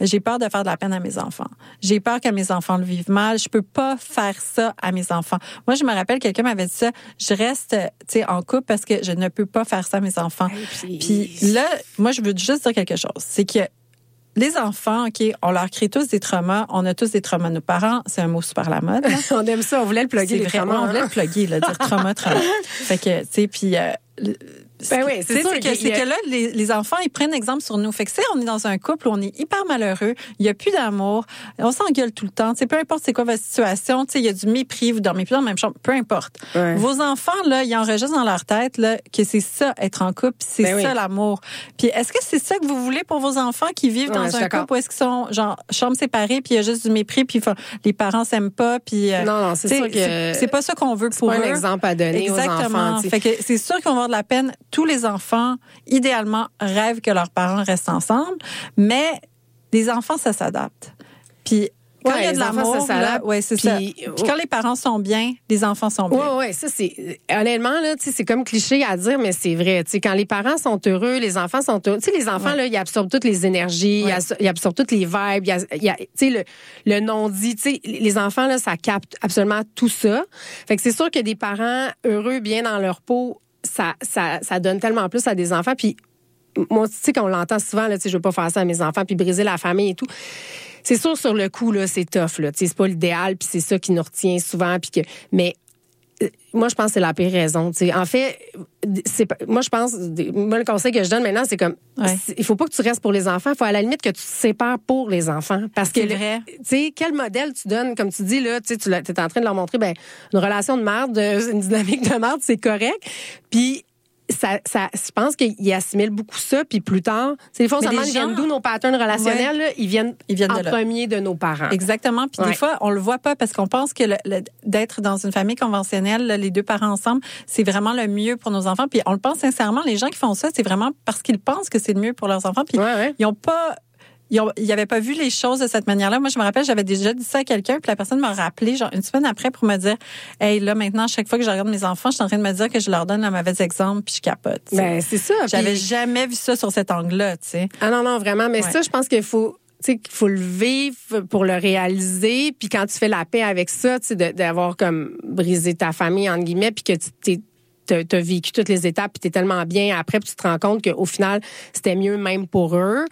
J'ai peur de faire de la peine à mes enfants. J'ai peur que mes enfants le vivent mal, je peux pas faire ça à mes enfants. Moi, je me rappelle, quelqu'un m'avait dit ça, je reste, tu sais, en couple parce que je ne peux pas faire ça à mes enfants. Hey, puis là, moi, je veux juste dire quelque chose, c'est que les enfants, OK, on leur crée tous des traumas, on a tous des traumas de nos parents, c'est un mot super à la mode. On aime ça, on voulait le plugger, les traumas. On voulait le plugger, là, dire trauma, trauma. Fait que, tu sais, puis... Euh, le... Ben oui, c'est, c'est sûr. C'est que, a... c'est que là, les, les enfants, ils prennent exemple sur nous. Fait que si on est dans un couple où on est hyper malheureux, il n'y a plus d'amour, on s'engueule tout le temps, tu sais, peu importe c'est quoi votre situation, tu sais, il y a du mépris, vous dormez plus dans la même chambre, peu importe. Ouais. Vos enfants, là, ils enregistrent dans leur tête là, que c'est ça, être en couple, c'est ben ça, oui. l'amour. Puis est-ce que c'est ça que vous voulez pour vos enfants qui vivent dans ouais, un couple où est-ce qu'ils sont, genre, chambres séparées, puis il y a juste du mépris, puis les parents s'aiment pas, puis... Euh, non, non, c'est sûr que... C'est, c'est pas ça qu'on veut pour eux. C'est pas un exemple à donner. Exactement. Aux enfants. Exactement. Fait que c'est sûr qu'ils vont avoir de la peine. Tous les enfants, idéalement, rêvent que leurs parents restent ensemble, mais les enfants, ça s'adapte. Puis quand ouais, il y a de l'amour, enfants, ça là, ouais, c'est puis, ça. Puis oh. quand les parents sont bien, les enfants sont bien. Ouais, ouais, ça c'est honnêtement là, tu sais, c'est comme cliché à dire, mais c'est vrai. Tu sais, quand les parents sont heureux, les enfants sont heureux. Tu sais, les enfants ouais. là, ils absorbent toutes les énergies, ouais. ils absorbent toutes les vibes, il tu sais le, le non-dit. Tu sais, les enfants là, ça capte absolument tout ça. Fait que c'est sûr que des parents heureux, bien dans leur peau. Ça, ça, ça donne tellement plus à des enfants. Puis, moi, tu sais, qu'on l'entend souvent, là, tu sais, je veux pas faire ça à mes enfants, puis briser la famille et tout. C'est sûr, sur le coup, là, c'est tough, là. Tu sais, c'est pas l'idéal, puis c'est ça qui nous retient souvent, puis que... Mais, moi, je pense que c'est la pire raison. Tu sais, en fait, c'est moi, je pense... Moi, le conseil que je donne maintenant, c'est comme... Ouais. C'est, il faut pas que tu restes pour les enfants. Il faut, à la limite, que tu te sépares pour les enfants. Parce c'est que, vrai. Tu sais, quel modèle tu donnes? Comme tu dis, là, tu sais, tu es en train de leur montrer, ben une relation de merde, une dynamique de merde, c'est correct. Puis... Ça, ça, je pense qu'ils assimilent beaucoup ça, puis plus tard, c'est des fois, on ils viennent d'où nos patterns relationnels, ouais. là, ils viennent, ils viennent en de premier de nos parents. Exactement, puis ouais. des fois, on le voit pas parce qu'on pense que le, le, d'être dans une famille conventionnelle, là, les deux parents ensemble, c'est vraiment le mieux pour nos enfants, puis on le pense sincèrement, les gens qui font ça, c'est vraiment parce qu'ils pensent que c'est le mieux pour leurs enfants, puis ouais, ouais. ils ont pas... Ils n'avaient pas vu les choses de cette manière-là. Moi, je me rappelle, j'avais déjà dit ça à quelqu'un, puis la personne m'a rappelé genre une semaine après pour me dire « Hey, là, maintenant, chaque fois que je regarde mes enfants, je suis en train de me dire que je leur donne un mauvais exemple, puis je capote. » Ben, c'est ça. J'avais puis... jamais vu ça sur cet angle-là, tu sais. Ah non, non, vraiment. Mais ouais. ça, je pense qu'il faut... Tu sais, qu'il faut le vivre pour le réaliser. Puis quand tu fais la paix avec ça, tu sais, d'avoir comme brisé ta famille, entre guillemets, puis que tu t'es t'as, t'as vécu toutes les étapes, puis t'es tellement bien après, puis tu te rends compte qu'au final, c'était mieux même pour eux.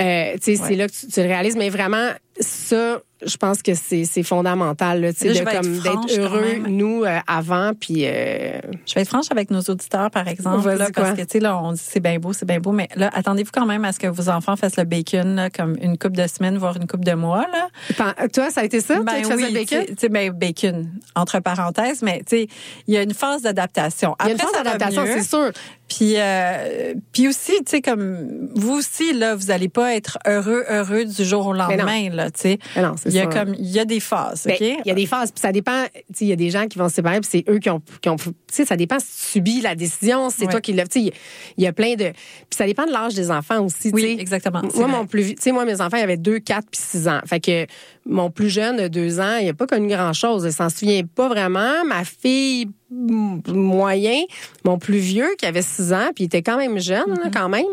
Euh, tu sais, ouais. C'est là que tu, tu le réalises. Mais vraiment, ça, je pense que c'est, c'est fondamental, là, tu sais, de, comme, d'être heureux, nous, euh, avant, puis... Euh... Je vais être franche avec nos auditeurs, par exemple, là, parce que, tu sais, là, on dit c'est bien beau, c'est bien beau, mais là, attendez-vous quand même à ce que vos enfants fassent le bacon, là, comme une couple de semaines, voire une couple de mois, là. Pis, toi, ça a été ça? Ben, tu faisais oui, le bacon? Tu sais, ben, bacon, entre parenthèses, mais, tu sais, il y a une phase d'adaptation. Après, il y a une phase d'adaptation, mieux, c'est sûr. Puis, euh, puis aussi, tu sais, comme vous aussi, là, vous allez pas être heureux, heureux du jour au lendemain, là, tu sais. Mais non, c'est il y a ça. Comme, il y a des phases, ben, OK? Il y a des phases, puis ça dépend, tu sais, il y a des gens qui vont se séparer, puis c'est eux qui ont, qui ont tu sais, ça dépend si tu subis la décision, c'est ouais. toi qui l'as, tu sais, il y a plein de... Puis ça dépend de l'âge des enfants aussi, tu sais. Oui, exactement. Moi, mon plus, tu sais, moi, mes enfants, ils avaient deux, quatre, puis six ans. Fait que mon plus jeune, de deux ans, il a pas connu grand-chose, il s'en souvient pas vraiment. Ma fille... moyen, mon plus vieux qui avait six ans, puis il était quand même jeune, mm-hmm. là, quand même,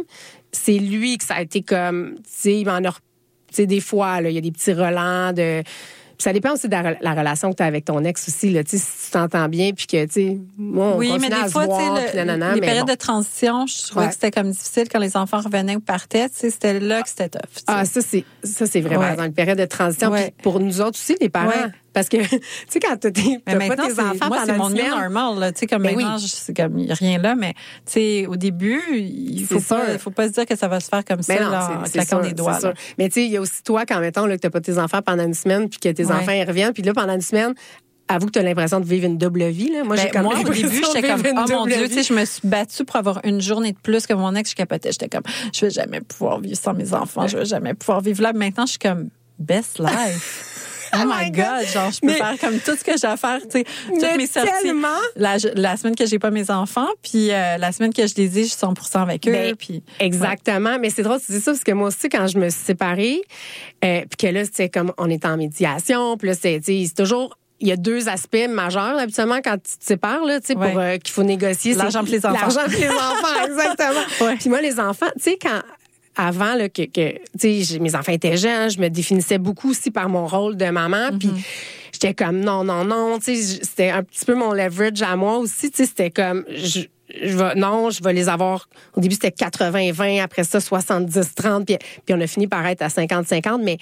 c'est lui que ça a été comme, tu sais, il m'en a, tu sais, des fois, là, il y a des petits relents de... Puis ça dépend aussi de la, la relation que tu as avec ton ex aussi, là, tu sais, si tu t'entends bien, puis que, tu sais, moi, on oui, continue à fois, se voir, puis nanana, les mais périodes bon. de transition, je trouvais ouais. que c'était comme difficile quand les enfants revenaient ou partaient, tu sais, c'était là que c'était tough. T'sais. Ah, ça, c'est, ça, c'est vraiment ouais. dans une période de transition, ouais. puis pour nous autres aussi, les parents... Ouais. Parce que, tu sais, quand t'as, t'as pas tes enfants moi, pendant c'est mon semaine, new normal, là. Tu sais, comme ben maintenant, oui. c'est comme, il n'y a rien là, mais, tu sais, au début, il faut pas, faut pas se dire que ça va se faire comme ben ça, non, là, c'est, en claquant des doigts. Là. Mais, tu sais, il y a aussi toi, quand, mettons, là, que t'as pas tes enfants pendant une semaine, puis que tes ouais. enfants, ils reviennent, puis là, pendant une semaine, avoue que t'as l'impression de vivre une double vie, là. Moi, ben, j'ai comme moi, au début, j'étais comme, oh mon Dieu, tu sais, je me suis battue pour avoir une journée de plus que mon ex, je capotais. J'étais comme, je vais jamais pouvoir vivre sans mes enfants, je vais jamais pouvoir vivre là. Maintenant, je suis comme, best life. Oh my God, genre, je peux mais, faire comme tout ce que j'ai à faire, tu sais, toutes mes sorties. La, la semaine que j'ai pas mes enfants, puis euh, la semaine que je les ai, je suis cent pour cent avec eux. Ben, puis, exactement, ouais. mais c'est drôle, tu dis ça, parce que moi aussi, quand je me suis séparée, euh, puis que là, c'était comme, on est en médiation, puis là, c'est, c'est toujours... Il y a deux aspects majeurs, habituellement, quand tu te sépares, là, tu sais, ouais. pour euh, qu'il faut négocier. L'argent pour les enfants. L'argent pour les enfants, exactement. Ouais. Puis moi, les enfants, tu sais, quand... Avant, là, que, que tu sais, mes enfants étaient jeunes, je me définissais beaucoup aussi par mon rôle de maman, mm-hmm. puis j'étais comme non, non, non, tu sais, c'était un petit peu mon leverage à moi aussi, tu sais, c'était comme, je, je vais, non, je vais les avoir, au début c'était quatre-vingts vingt, après ça soixante-dix trente, puis, puis on a fini par être à cinquante cinquante, mais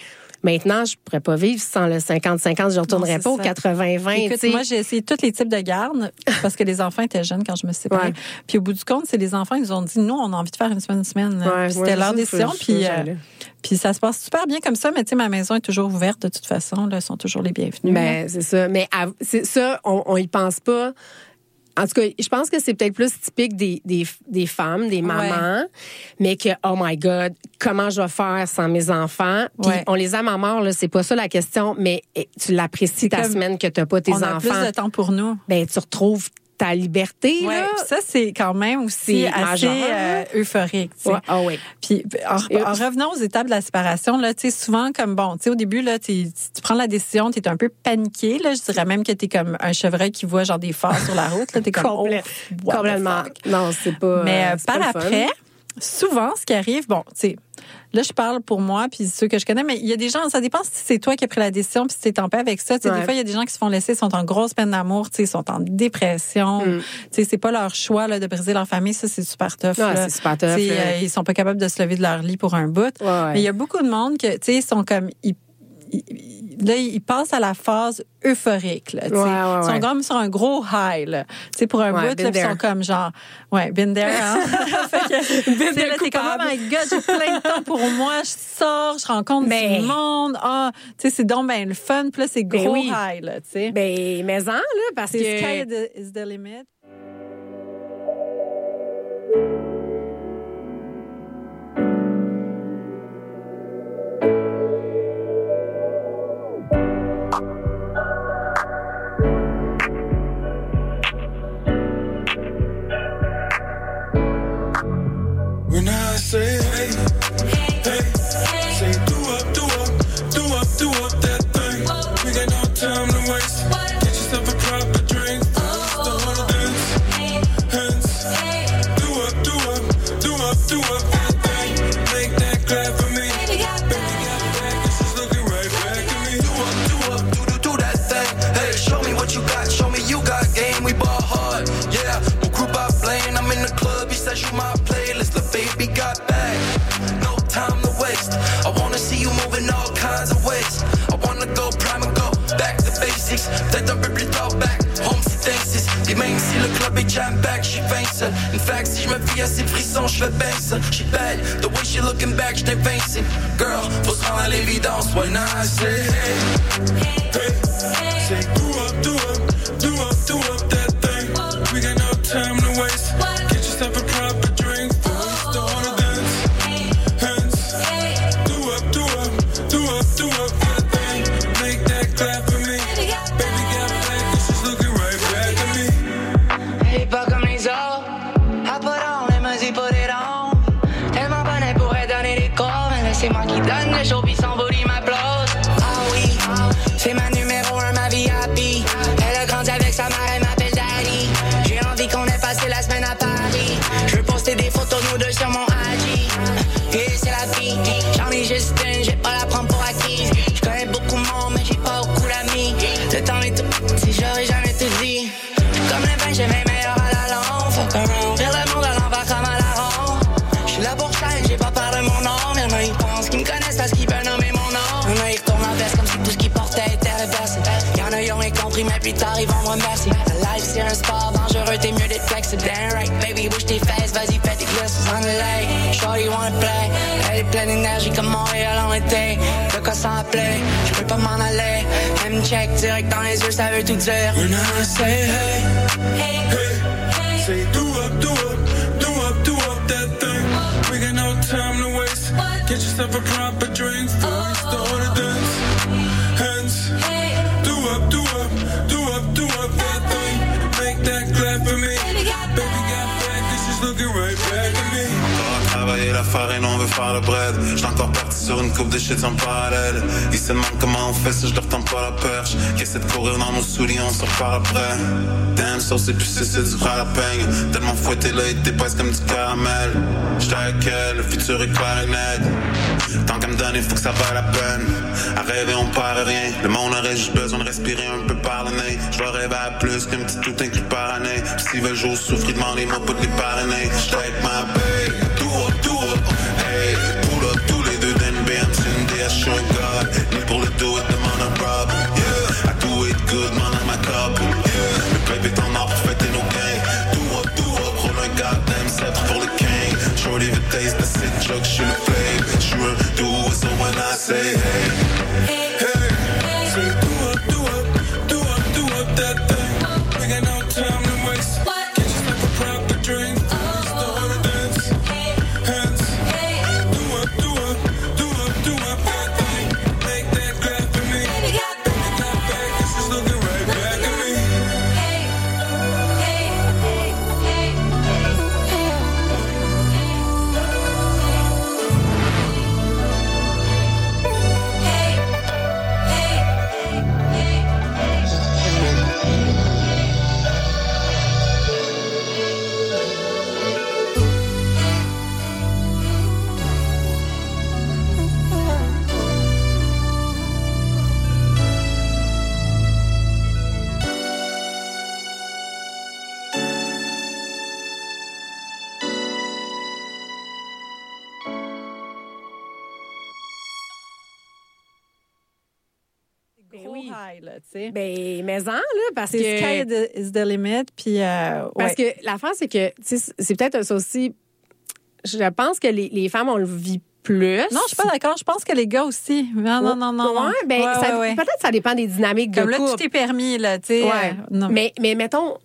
maintenant, je pourrais pas vivre sans le cinquante cinquante, je retournerais non, pas ça. Au quatre-vingts vingt. Écoute, moi, j'ai essayé tous les types de garde parce que les enfants étaient jeunes quand je me suis séparée. Ouais. Puis au bout du compte, c'est les enfants, ils nous ont dit, nous, on a envie de faire une semaine, une semaine. Ouais, puis c'était ouais, leur ça, décision. Je puis, je euh, puis ça se passe super bien comme ça, mais tu sais, ma maison est toujours ouverte de toute façon. Là, ils sont toujours les bienvenus. Mais là. C'est ça. Mais à, c'est ça, on, on y pense pas. En tout cas, je pense que c'est peut-être plus typique des, des, des femmes, des mamans, ouais. mais que, oh my God, comment je vais faire sans mes enfants? Puis ouais. on les aime à mort, là, c'est pas ça la question, mais tu l'apprécies c'est ta semaine que t'as pas tes on enfants. On a plus de temps pour nous. Ben, tu retrouves ta liberté, ouais, là. Ça, c'est quand même aussi c'est assez euh, euphorique, tu sais. Ouais. Oh, ouais. Puis, en, en revenant aux étapes de la séparation, là, tu sais, souvent, comme, bon, tu sais, au début, là, tu prends la décision, t'es un peu paniqué, là. Je dirais même que t'es comme un chevreuil qui voit, genre, des phares sur la route, là. T'es comme, oh, complètement. Non, c'est pas... Mais euh, c'est par pas après, souvent, ce qui arrive, bon, tu sais, là, je parle pour moi, puis ceux que je connais, mais il y a des gens, ça dépend si c'est toi qui as pris la décision, puis si t'es en paix avec ça. Tu sais, ouais. des fois, il y a des gens qui se font laisser, sont en grosse peine d'amour, tu sais, sont en dépression. Mm. Tu sais, c'est pas leur choix, là, de briser leur famille. Ça, c'est super tough. Ouais, là. C'est super tough. Tu sais, ouais. ils sont pas capables de se lever de leur lit pour un bout. Ouais, ouais. Mais il y a beaucoup de monde que, tu sais, ils sont comme, ils, ils, là, ils passent à la phase euphorique, là, tu sais. Ouais, ouais, ouais. Ils sont comme sur un gros high, là. Tu sais, pour un ouais, bout, là, ils sont comme genre, ouais, been there, hein. Fait que, been there, là, t'es comme, oh my God, j'ai plein de temps pour moi, je sors, je rencontre mais... du monde, ah, oh, tu sais, c'est donc ben le fun, puis là, c'est gros oui. high, là, tu sais. Ben, mais en, là, parce c'est que... Sky is the limit. Say, hey, hey, say, do up, do up, do up, do up that thing. We got no time to waste. Get yourself a drop of drink. It's the whole dance, hands, do up, do up. back. Si je me fie à ses frissons, je fais baisse. She bad, the way she looking back, j't'ai pincé. Girl, faut se rendre à l'évidence, why not? Say, hey, hey, say, do up, do up, do up, do up that thing. We got no time to waste. Get yourself a proper drink. C'est moi qui donne le show puis s'envole, il m'applause. Ah oui, c'est ma numéro un, ma vie happy. Elle a grandi avec sa mère, elle m'appelle Daddy. J'ai envie qu'on ait passé la semaine à Paris. Je veux poster des photos nous deux sur mon I G. Et c'est la vie, j'en ai juste une, j'ai pas la prendre pour acquise. Je connais beaucoup de monde mais j'ai pas beaucoup d'amis. Le temps est tout petit, j'aurais jamais tout dit. Comme le vin, j'ai mes meilleurs à la longue. Fuck around, rire le monde à l'envers comme à la ronde. J'suis là pour ça et j'ai pas peur de mon nom. Y'en a, ils pensent qu'ils me connaissent parce qu'ils veulent nommer mon nom. Y'en a, ils retournent en veste comme si tout ce qu'ils portaient était reversé. Y'en a, ils ont compris, mais plus tard, ils vont me remercier. La life, c'est un sport dangereux, t'es mieux d'être flexible. Damn right, baby, bouge tes fesses, vas-y, fais tes glisses. On the lake, shorty wanna play. Elle est pleine d'énergie comme Montréal en été. De quoi s'en appeler, j'peux pas m'en aller. Elle me check direct dans les yeux, ça veut tout dire. When I say hey, hey, hey, say do up, do up. We got no time to waste. What? Get yourself a proper drink before oh. we start to dance. Hands, hey. Do up, do up, do up, do up that thing. Make that clap for me. Baby got back, cause she's looking right back at me. On va travailler la farine, on veut faire le bread. J'suis encore parti sur une coupe de shit en parallèle. Ils se demandent comment on fait si je leur tends pas la perche. Qui essaie de courir dans nos souliers, on s'en repart après. Damn, ça c'est plus c'est, c'est du vrai la peigne. Tellement fouetté là, il dépasse comme du caramel. J'étais avec elle, le futur est clair et net. Tant qu'à me donner, faut que ça vaille la peine. À rêver, on perd rien. Le monde aurait juste besoin de respirer un peu par le nez. Je leur rêve à plus qu'un petit tout inclus par année. Puis s'ils veulent jouer, souffrir devant les mots pour les parrainer. J'étais avec ma babe, do up, do up. Hey, pull up tous les deux d'un B M, c'est une D H, un God. Ni pour le do it, demande un rob. Yeah, I do it good, man, I'm a cop. Yeah, le club est en or pour fêter nos gangs. Do up, do up, roll un goddamn set pour le king. Shorty the taste, the sick joke, she the flame. She will do it, so when I say hey, hey, hey, hey. Say do up, do up, do up, do up that thing. We got no time to waste. What? Get yourself a proper drink. Oh, we start to dance. Hey, hands, hey. Do up, do up, do up, do up that thing. Make that clap for me. Baby got back, this is looking right back at me. Hey, hey, hey, hey, hey. Ben, mais en, là, parce que... Sky is the limit, puis... Euh, parce ouais. que l'affaire, c'est que, tu sais, c'est peut-être ça aussi... Je pense que les, les femmes, on le vit plus. Non, je suis pas d'accord. Je pense que les gars aussi. Non, non, non, non. Ouais, ben, ouais, ça, ouais, ouais. Peut-être que ça dépend des dynamiques comme de couple. Comme là, tu t'es permis, là, tu sais. Ouais. Euh, mais, mais mettons...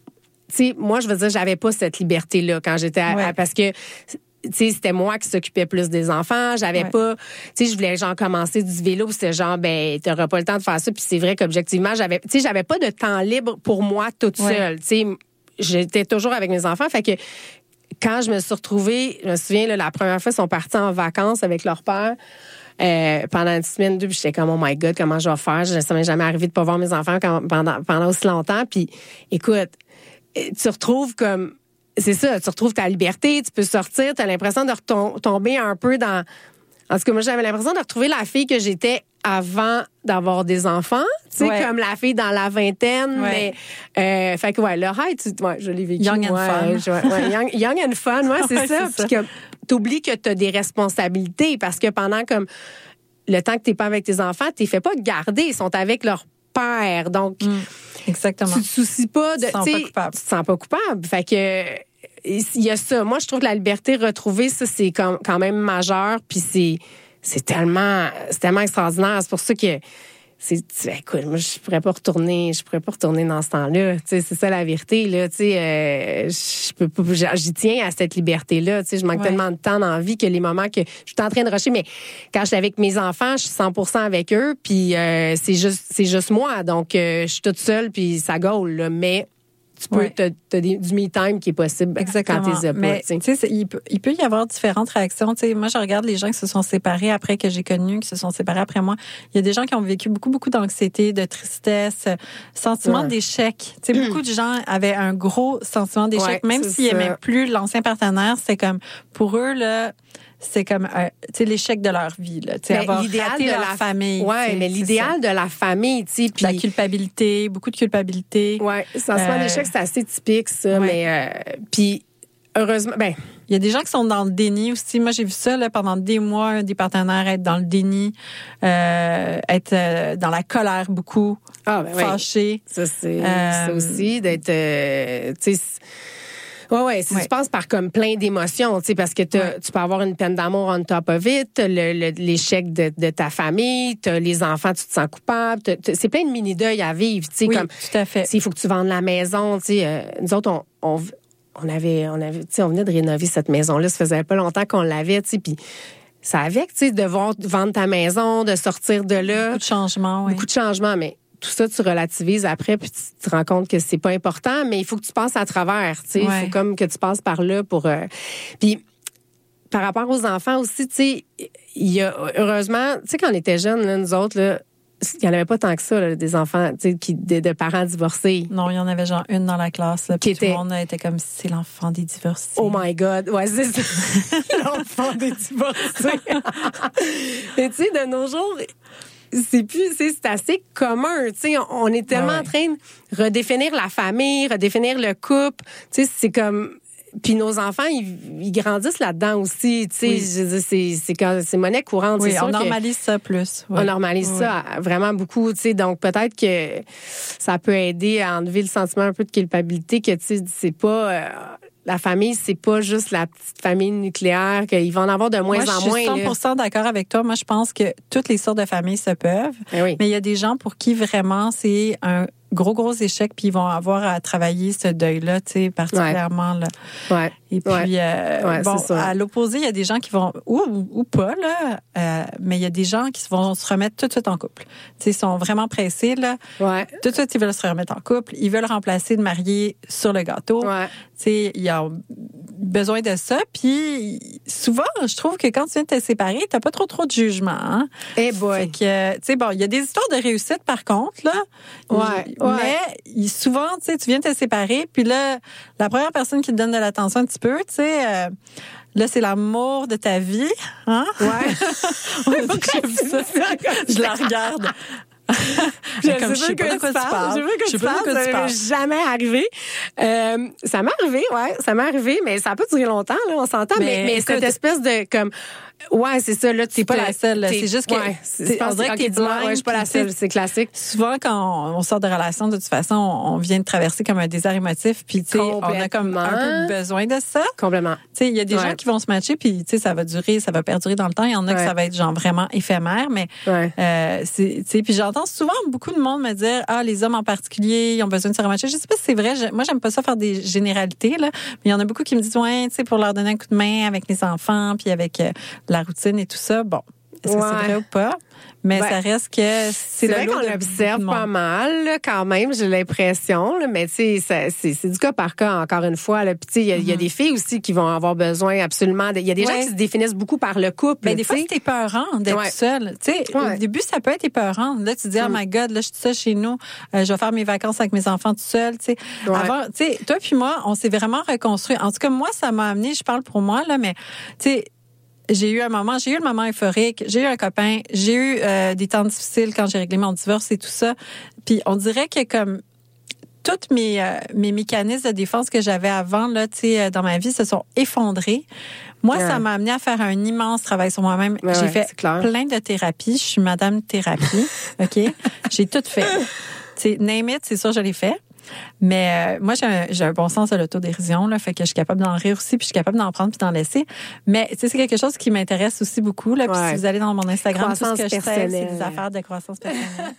Tu sais, moi, je veux dire, j'avais pas cette liberté-là quand j'étais... À, ouais. à, parce que... Tu sais, c'était moi qui s'occupais plus des enfants. J'avais ouais. pas... Tu sais, je voulais genre commencer du vélo. C'était genre, ben, t'auras pas le temps de faire ça. Puis c'est vrai qu'objectivement, j'avais... Tu sais, j'avais pas de temps libre pour moi toute seule. Ouais. Tu sais, j'étais toujours avec mes enfants. Fait que quand je me suis retrouvée... Je me souviens, là, la première fois, ils sont partis en vacances avec leur père euh, pendant une semaine, deux. Puis j'étais comme, oh my God, comment je vais faire? Ça m'est jamais arrivé de pas voir mes enfants quand, pendant, pendant aussi longtemps. Puis écoute, tu retrouves comme... C'est ça, tu retrouves ta liberté, tu peux sortir, tu as l'impression de retomber un peu dans... En tout cas, moi, j'avais l'impression de retrouver la fille que j'étais avant d'avoir des enfants, tu sais, ouais. comme la fille dans la vingtaine. Ouais. Mais, euh, fait que, ouais, le high, tu, ouais, je l'ai vécu. Young and ouais, fun. Ouais, ouais, young, young and fun, ouais, c'est ouais, ça. Puis que t'oublies que t'as des responsabilités parce que pendant comme le temps que t'es pas avec tes enfants, t'es fait pas garder, ils sont avec leur père. Donc, mmh, exactement. tu te soucies pas de... Tu te sens pas coupable. Tu te sens pas coupable. Fait que... il y a ça. Moi, je trouve que la liberté retrouvée, ça, c'est quand même majeur. Puis c'est, c'est, tellement, c'est tellement extraordinaire. C'est pour ça que... C'est, tu, écoute, moi, je pourrais pas retourner, je pourrais pas retourner dans ce temps-là. Tu sais, c'est ça la vérité, là. Tu sais, euh, je peux pas, j'y tiens à cette liberté-là. Tu sais, je manque ouais. tellement de temps dans la vie que les moments que je suis en train de rusher, mais quand je suis avec mes enfants, je suis cent pour cent avec eux, puis euh, c'est juste, c'est juste moi. Donc, euh, je suis toute seule, puis ça gaule, là. Mais tu peux, ouais. t'as, t'as des, du me-time qui est possible. Exactement. Quand t'es mais, pas, t'sais. T'sais, il, peut, il peut y avoir différentes réactions. T'sais, moi, je regarde les gens qui se sont séparés après que j'ai connu, qui se sont séparés après moi. Il y a des gens qui ont vécu beaucoup, beaucoup d'anxiété, de tristesse, sentiment ouais. d'échec. T'sais, beaucoup de gens avaient un gros sentiment d'échec, ouais, même s'ils n'aimaient plus l'ancien partenaire. C'est comme, pour eux, là... c'est comme euh, tu sais l'échec de leur vie là, tu sais avoir raté leur la... famille. Ouais, mais l'idéal de la famille, tu sais, puis la culpabilité, beaucoup de culpabilité. Ouais, sentiment euh... d'échec, c'est assez typique ça, ouais. mais euh, puis heureusement ben il y a des gens qui sont dans le déni aussi. Moi, j'ai vu ça là, pendant des mois, des partenaires être dans le déni, euh, être euh, dans la colère beaucoup, ah, ben, fâchés. Ouais. Ça c'est euh... ça aussi d'être euh, tu sais Oui, oui, si ouais. tu passes par comme plein d'émotions, tu sais, parce que ouais. tu peux avoir une peine d'amour on top of it, le, le, l'échec de, de ta famille, t'as les enfants, tu te sens coupable, t'as, t'as, c'est plein de mini-deuils à vivre, tu sais, oui, comme... tout à fait. Il faut que tu vendes la maison, tu sais, euh, nous autres, on... on on avait... on avait tu sais, on venait de rénover cette maison-là, ça faisait pas longtemps qu'on l'avait, tu sais, puis... ça avec, tu sais, de voir, vendre ta maison, de sortir de là... Beaucoup de changements, oui. Beaucoup de changements, mais... tout ça, tu relativises après, puis tu te rends compte que c'est pas important, mais il faut que tu passes à travers, tu sais. Il ouais. faut comme que tu passes par là pour... Euh... Puis, par rapport aux enfants aussi, tu sais, il y a... Heureusement, tu sais, quand on était jeunes, là, nous autres, là, il n'y en avait pas tant que ça, là, des enfants, tu sais, qui, de, de parents divorcés. Non, il y en avait genre une dans la classe, là, puis tout le monde était comme, c'est l'enfant des divorcés. Oh my God! Ouais, c'est ça. L'enfant des divorcés! Et tu sais, de nos jours... C'est plus, c'est, c'est assez commun, tu sais. On, on est tellement ouais. en train de redéfinir la famille, redéfinir le couple, tu sais. C'est comme, puis nos enfants, ils, ils grandissent là-dedans aussi, tu sais. Oui. Je veux dire, c'est, c'est, c'est, c'est monnaie courante. Oui, c'est on normalise ça plus. Oui. On normalise oui. ça vraiment beaucoup, tu sais. Donc peut-être que ça peut aider à enlever le sentiment un peu de culpabilité que tu sais, c'est pas. Euh, La famille, c'est pas juste la petite famille nucléaire, qu'ils vont en avoir de moins en moins. Moi, je suis cent pour cent d'accord avec toi. Moi, je pense que toutes les sortes de familles se peuvent. Mais oui. Mais il y a des gens pour qui vraiment c'est un gros, gros échec, puis ils vont avoir à travailler ce deuil-là, tu sais, particulièrement. Ouais. Là. Ouais. Et puis, ouais. Euh, ouais, bon, à l'opposé, il y a des gens qui vont, ou, ou pas, là, euh, mais il y a des gens qui vont se remettre tout de suite en couple. Tu sais, ils sont vraiment pressés, là. Ouais. Tout de suite, ils veulent se remettre en couple. Ils veulent remplacer le marié sur le gâteau. Ouais. Tu sais, ils ont besoin de ça. Puis souvent, je trouve que quand tu viens de te séparer, t'as pas trop trop de jugement. Hein? Eh hey boy! Tu sais, bon, il y a des histoires de réussite, par contre, là. Ouais. Mais ouais. souvent, tu sais, tu viens de te séparer, puis là, la première personne qui te donne de l'attention un petit peu, tu sais... Euh, là, c'est l'amour de ta vie. Hein? Ouais. je, vu ça. je la regarde. je ne sais pas de quoi tu parles. Je sais pas de quoi tu parles. Ça m'est jamais arrivé. Euh, ça m'est arrivé, ouais, ça m'est arrivé, mais ça n'a pas duré longtemps, là, on s'entend. Mais, mais, mais cette espèce de comme, ouais, c'est ça, là, tu n'es pas la seule. Là, c'est juste que, ouais, c'est, on dirait que t'es blanche. Ouais, je suis pas la seule, c'est classique. Souvent, quand on sort de relation, de toute façon, on vient de traverser comme un désert émotif, puis tu sais, on a comme un peu besoin de ça. Complètement. Tu sais, il y a des ouais. gens qui vont se matcher, puis tu sais, ça va durer, ça va perdurer dans le temps. Il y en a ouais. que ça va être genre vraiment éphémère, mais ouais. euh, tu sais, puis j'entends souvent beaucoup de monde me dire, ah, les hommes en particulier, ils ont besoin de se rematcher. Je sais pas si c'est vrai. Je, moi, j'aime pas ça faire des généralités, là. Mais il y en a beaucoup qui me disent, ouais, tu sais, pour leur donner un coup de main avec les enfants, puis avec euh, la routine et tout ça. Bon, est-ce ouais. que c'est vrai ou pas? Mais ouais. ça reste que c'est, c'est le vrai lot qu'on observe pas mal, là, quand même, j'ai l'impression. Là, mais tu sais, c'est, c'est, c'est du cas par cas, encore une fois. Là. Puis tu sais, il y, mm-hmm. y a des filles aussi qui vont avoir besoin absolument... Il y a des ouais. gens qui se définissent beaucoup par le couple. Mais ben, des t'sais. fois, c'est épeurant d'être ouais. seule. Tu sais, ouais. au début, ça peut être épeurant. Là, tu te dis, mm. oh my God, là, je suis seule chez nous. Euh, je vais faire mes vacances avec mes enfants tout seul. Tu sais, ouais. toi puis moi, on s'est vraiment reconstruit. En tout cas, moi, ça m'a amené, je parle pour moi, là, mais tu sais... J'ai eu un moment, j'ai eu le moment euphorique, j'ai eu un copain, j'ai eu euh, des temps difficiles quand j'ai réglé mon divorce et tout ça. Puis on dirait que comme toutes mes euh, mes mécanismes de défense que j'avais avant là, tu sais, dans ma vie se sont effondrés. Moi, ouais. ça m'a amené à faire un immense travail sur moi-même. Ouais, j'ai ouais, fait plein de thérapies. Je suis madame thérapie, ok. J'ai tout fait. Tu sais, name it, c'est sûr, je l'ai fait. Mais euh, moi, j'ai un, j'ai un bon sens de l'autodérision, là, fait que je suis capable d'en rire aussi, puis je suis capable d'en prendre puis d'en laisser. Mais tu sais, c'est quelque chose qui m'intéresse aussi beaucoup, là. Puis ouais. Si vous allez dans mon Instagram, croissance tout ce que je fais, c'est des affaires de croissance personnelle.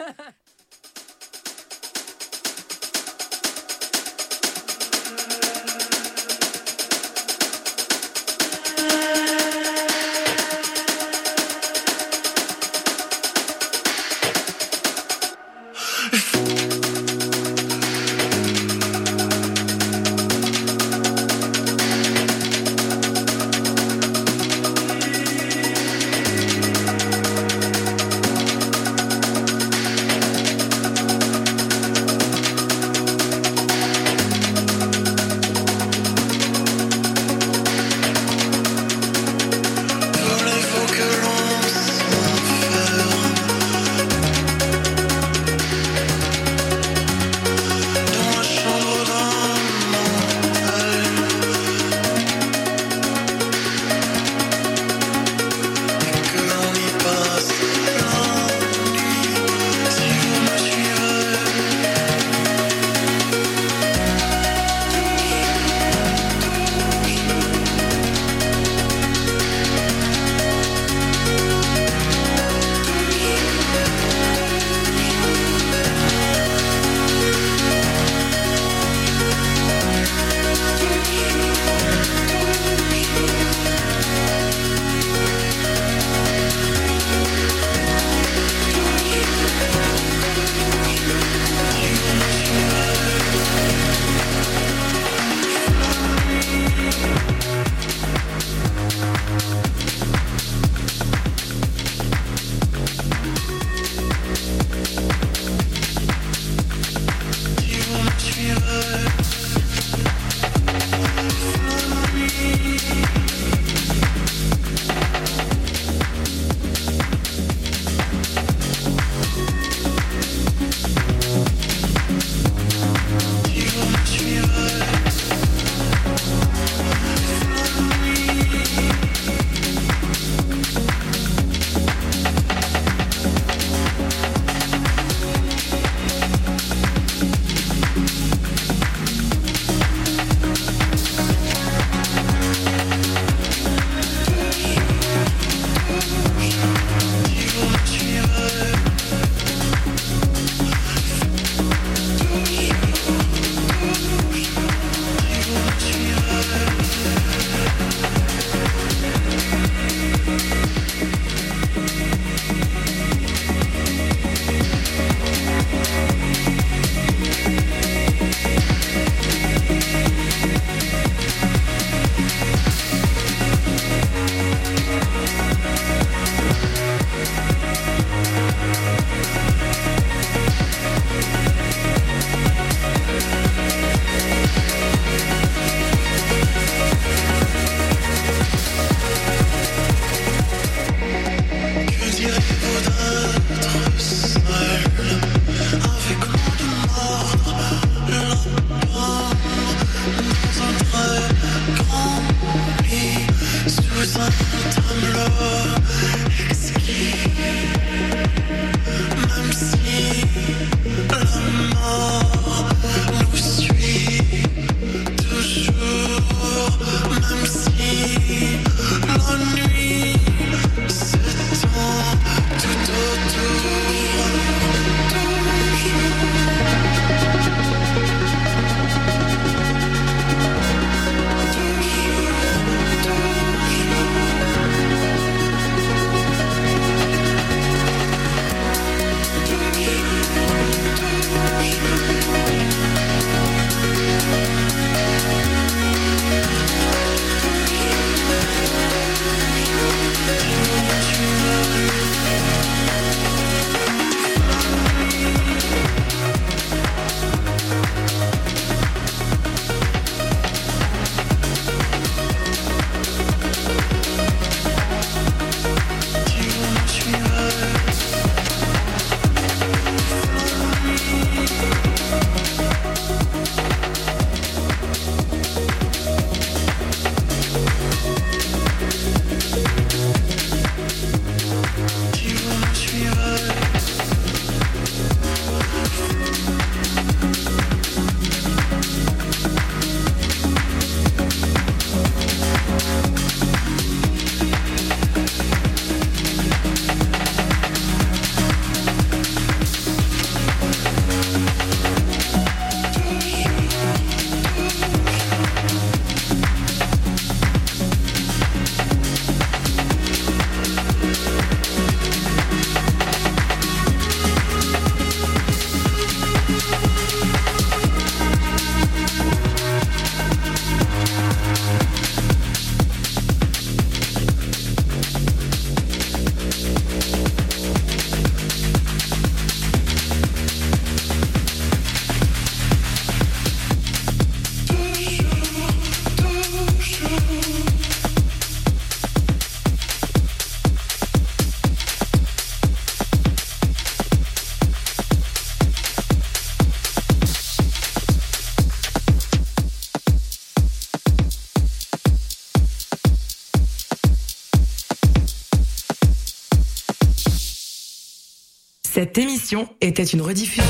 Cette émission était une rediffusion.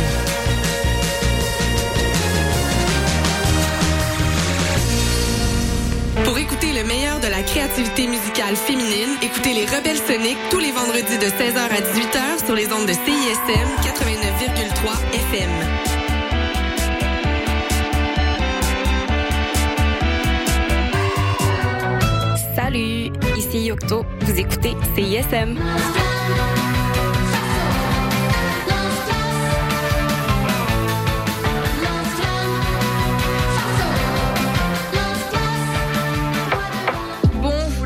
Pour écouter le meilleur de la créativité musicale féminine, écoutez les Rebelles Soniques tous les vendredis de seize heures à dix-huit heures sur les ondes de C I S M quatre-vingt-neuf virgule trois F M. Salut, ici Yocto, vous écoutez C I S M. Vous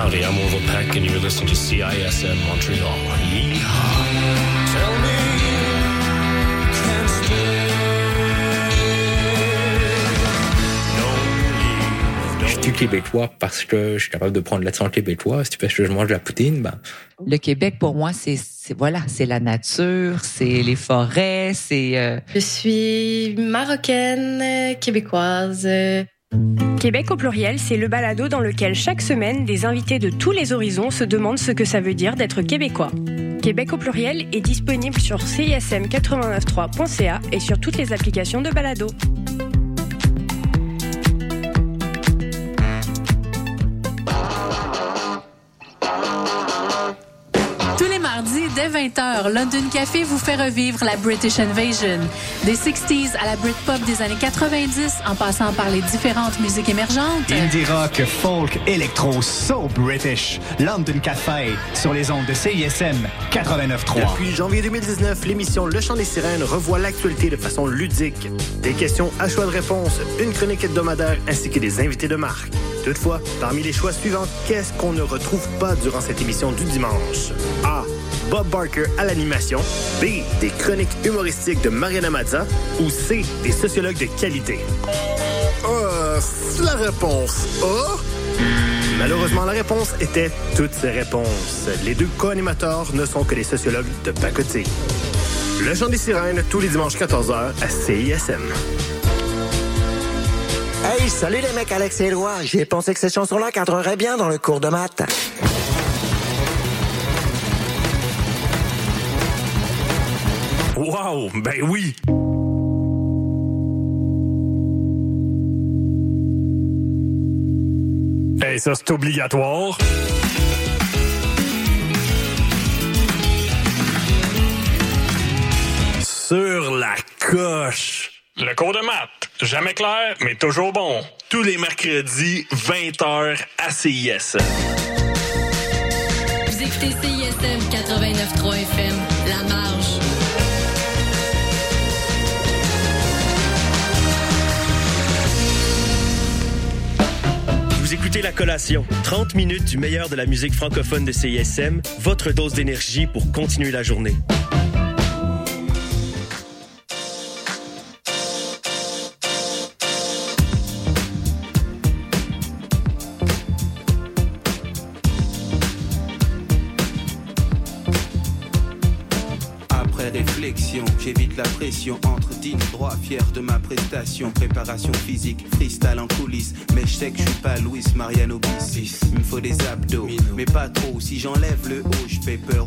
Howdy, I'm Orville Peck, and you're listening to C I S M Montreal. Yeehaw! Tell me you can stay. Je suis québécois parce que je suis capable de prendre l'accent québécois. Si tu penses que je mange de la poutine, ben... Le Québec, pour moi, c'est, c'est, voilà, c'est la nature, c'est les forêts, c'est... Euh... Je suis marocaine, québécoise... Québec au pluriel, c'est le balado dans lequel chaque semaine, des invités de tous les horizons se demandent ce que ça veut dire d'être québécois. Québec au pluriel est disponible sur C I S M quatre-vingt-neuf virgule trois point C A et sur toutes les applications de balado. Dès vingt heures, London Café vous fait revivre la British Invasion. Des sixties à la Britpop des années quatre-vingt-dix, en passant par les différentes musiques émergentes. Indie rock, folk, électro, so British. London Café, sur les ondes de C I S M quatre-vingt-neuf virgule trois. Depuis janvier deux mille dix-neuf, l'émission Le Chant des Sirènes revoit l'actualité de façon ludique. Des questions à choix de réponse, une chronique hebdomadaire ainsi que des invités de marque. Toutefois, parmi les choix suivants, qu'est-ce qu'on ne retrouve pas durant cette émission du dimanche? A. Bob Barker à l'animation. B. Des chroniques humoristiques de Mariana Mazza. Ou C. Des sociologues de qualité. Euh, la réponse A. Malheureusement, la réponse était toutes ces réponses. Les deux co-animateurs ne sont que des sociologues de pacotille. Le Chant des Sirènes, tous les dimanches quatorze heures à C I S M. Hey, salut les mecs, Alex et Éloi. J'ai pensé que ces chansons-là cadreraient bien dans le cours de maths. Wow, ben oui! Hey, ça c'est obligatoire! Sur la coche! Le cours de maths, jamais clair, mais toujours bon. Tous les mercredis, vingt heures à C I S M. Vous écoutez C I S M quatre-vingt-neuf virgule trois F M, La Marge. Vous écoutez La Collation, trente minutes du meilleur de la musique francophone de C I S M, votre dose d'énergie pour continuer la journée. J'évite la pression, entre digne, droit, fier de ma prestation. Préparation physique, freestyle en coulisses. Mais je sais que je suis pas Luis Mariano Bissis. Il me faut des abdos, mais pas trop. Si j'enlève le haut, je fais peur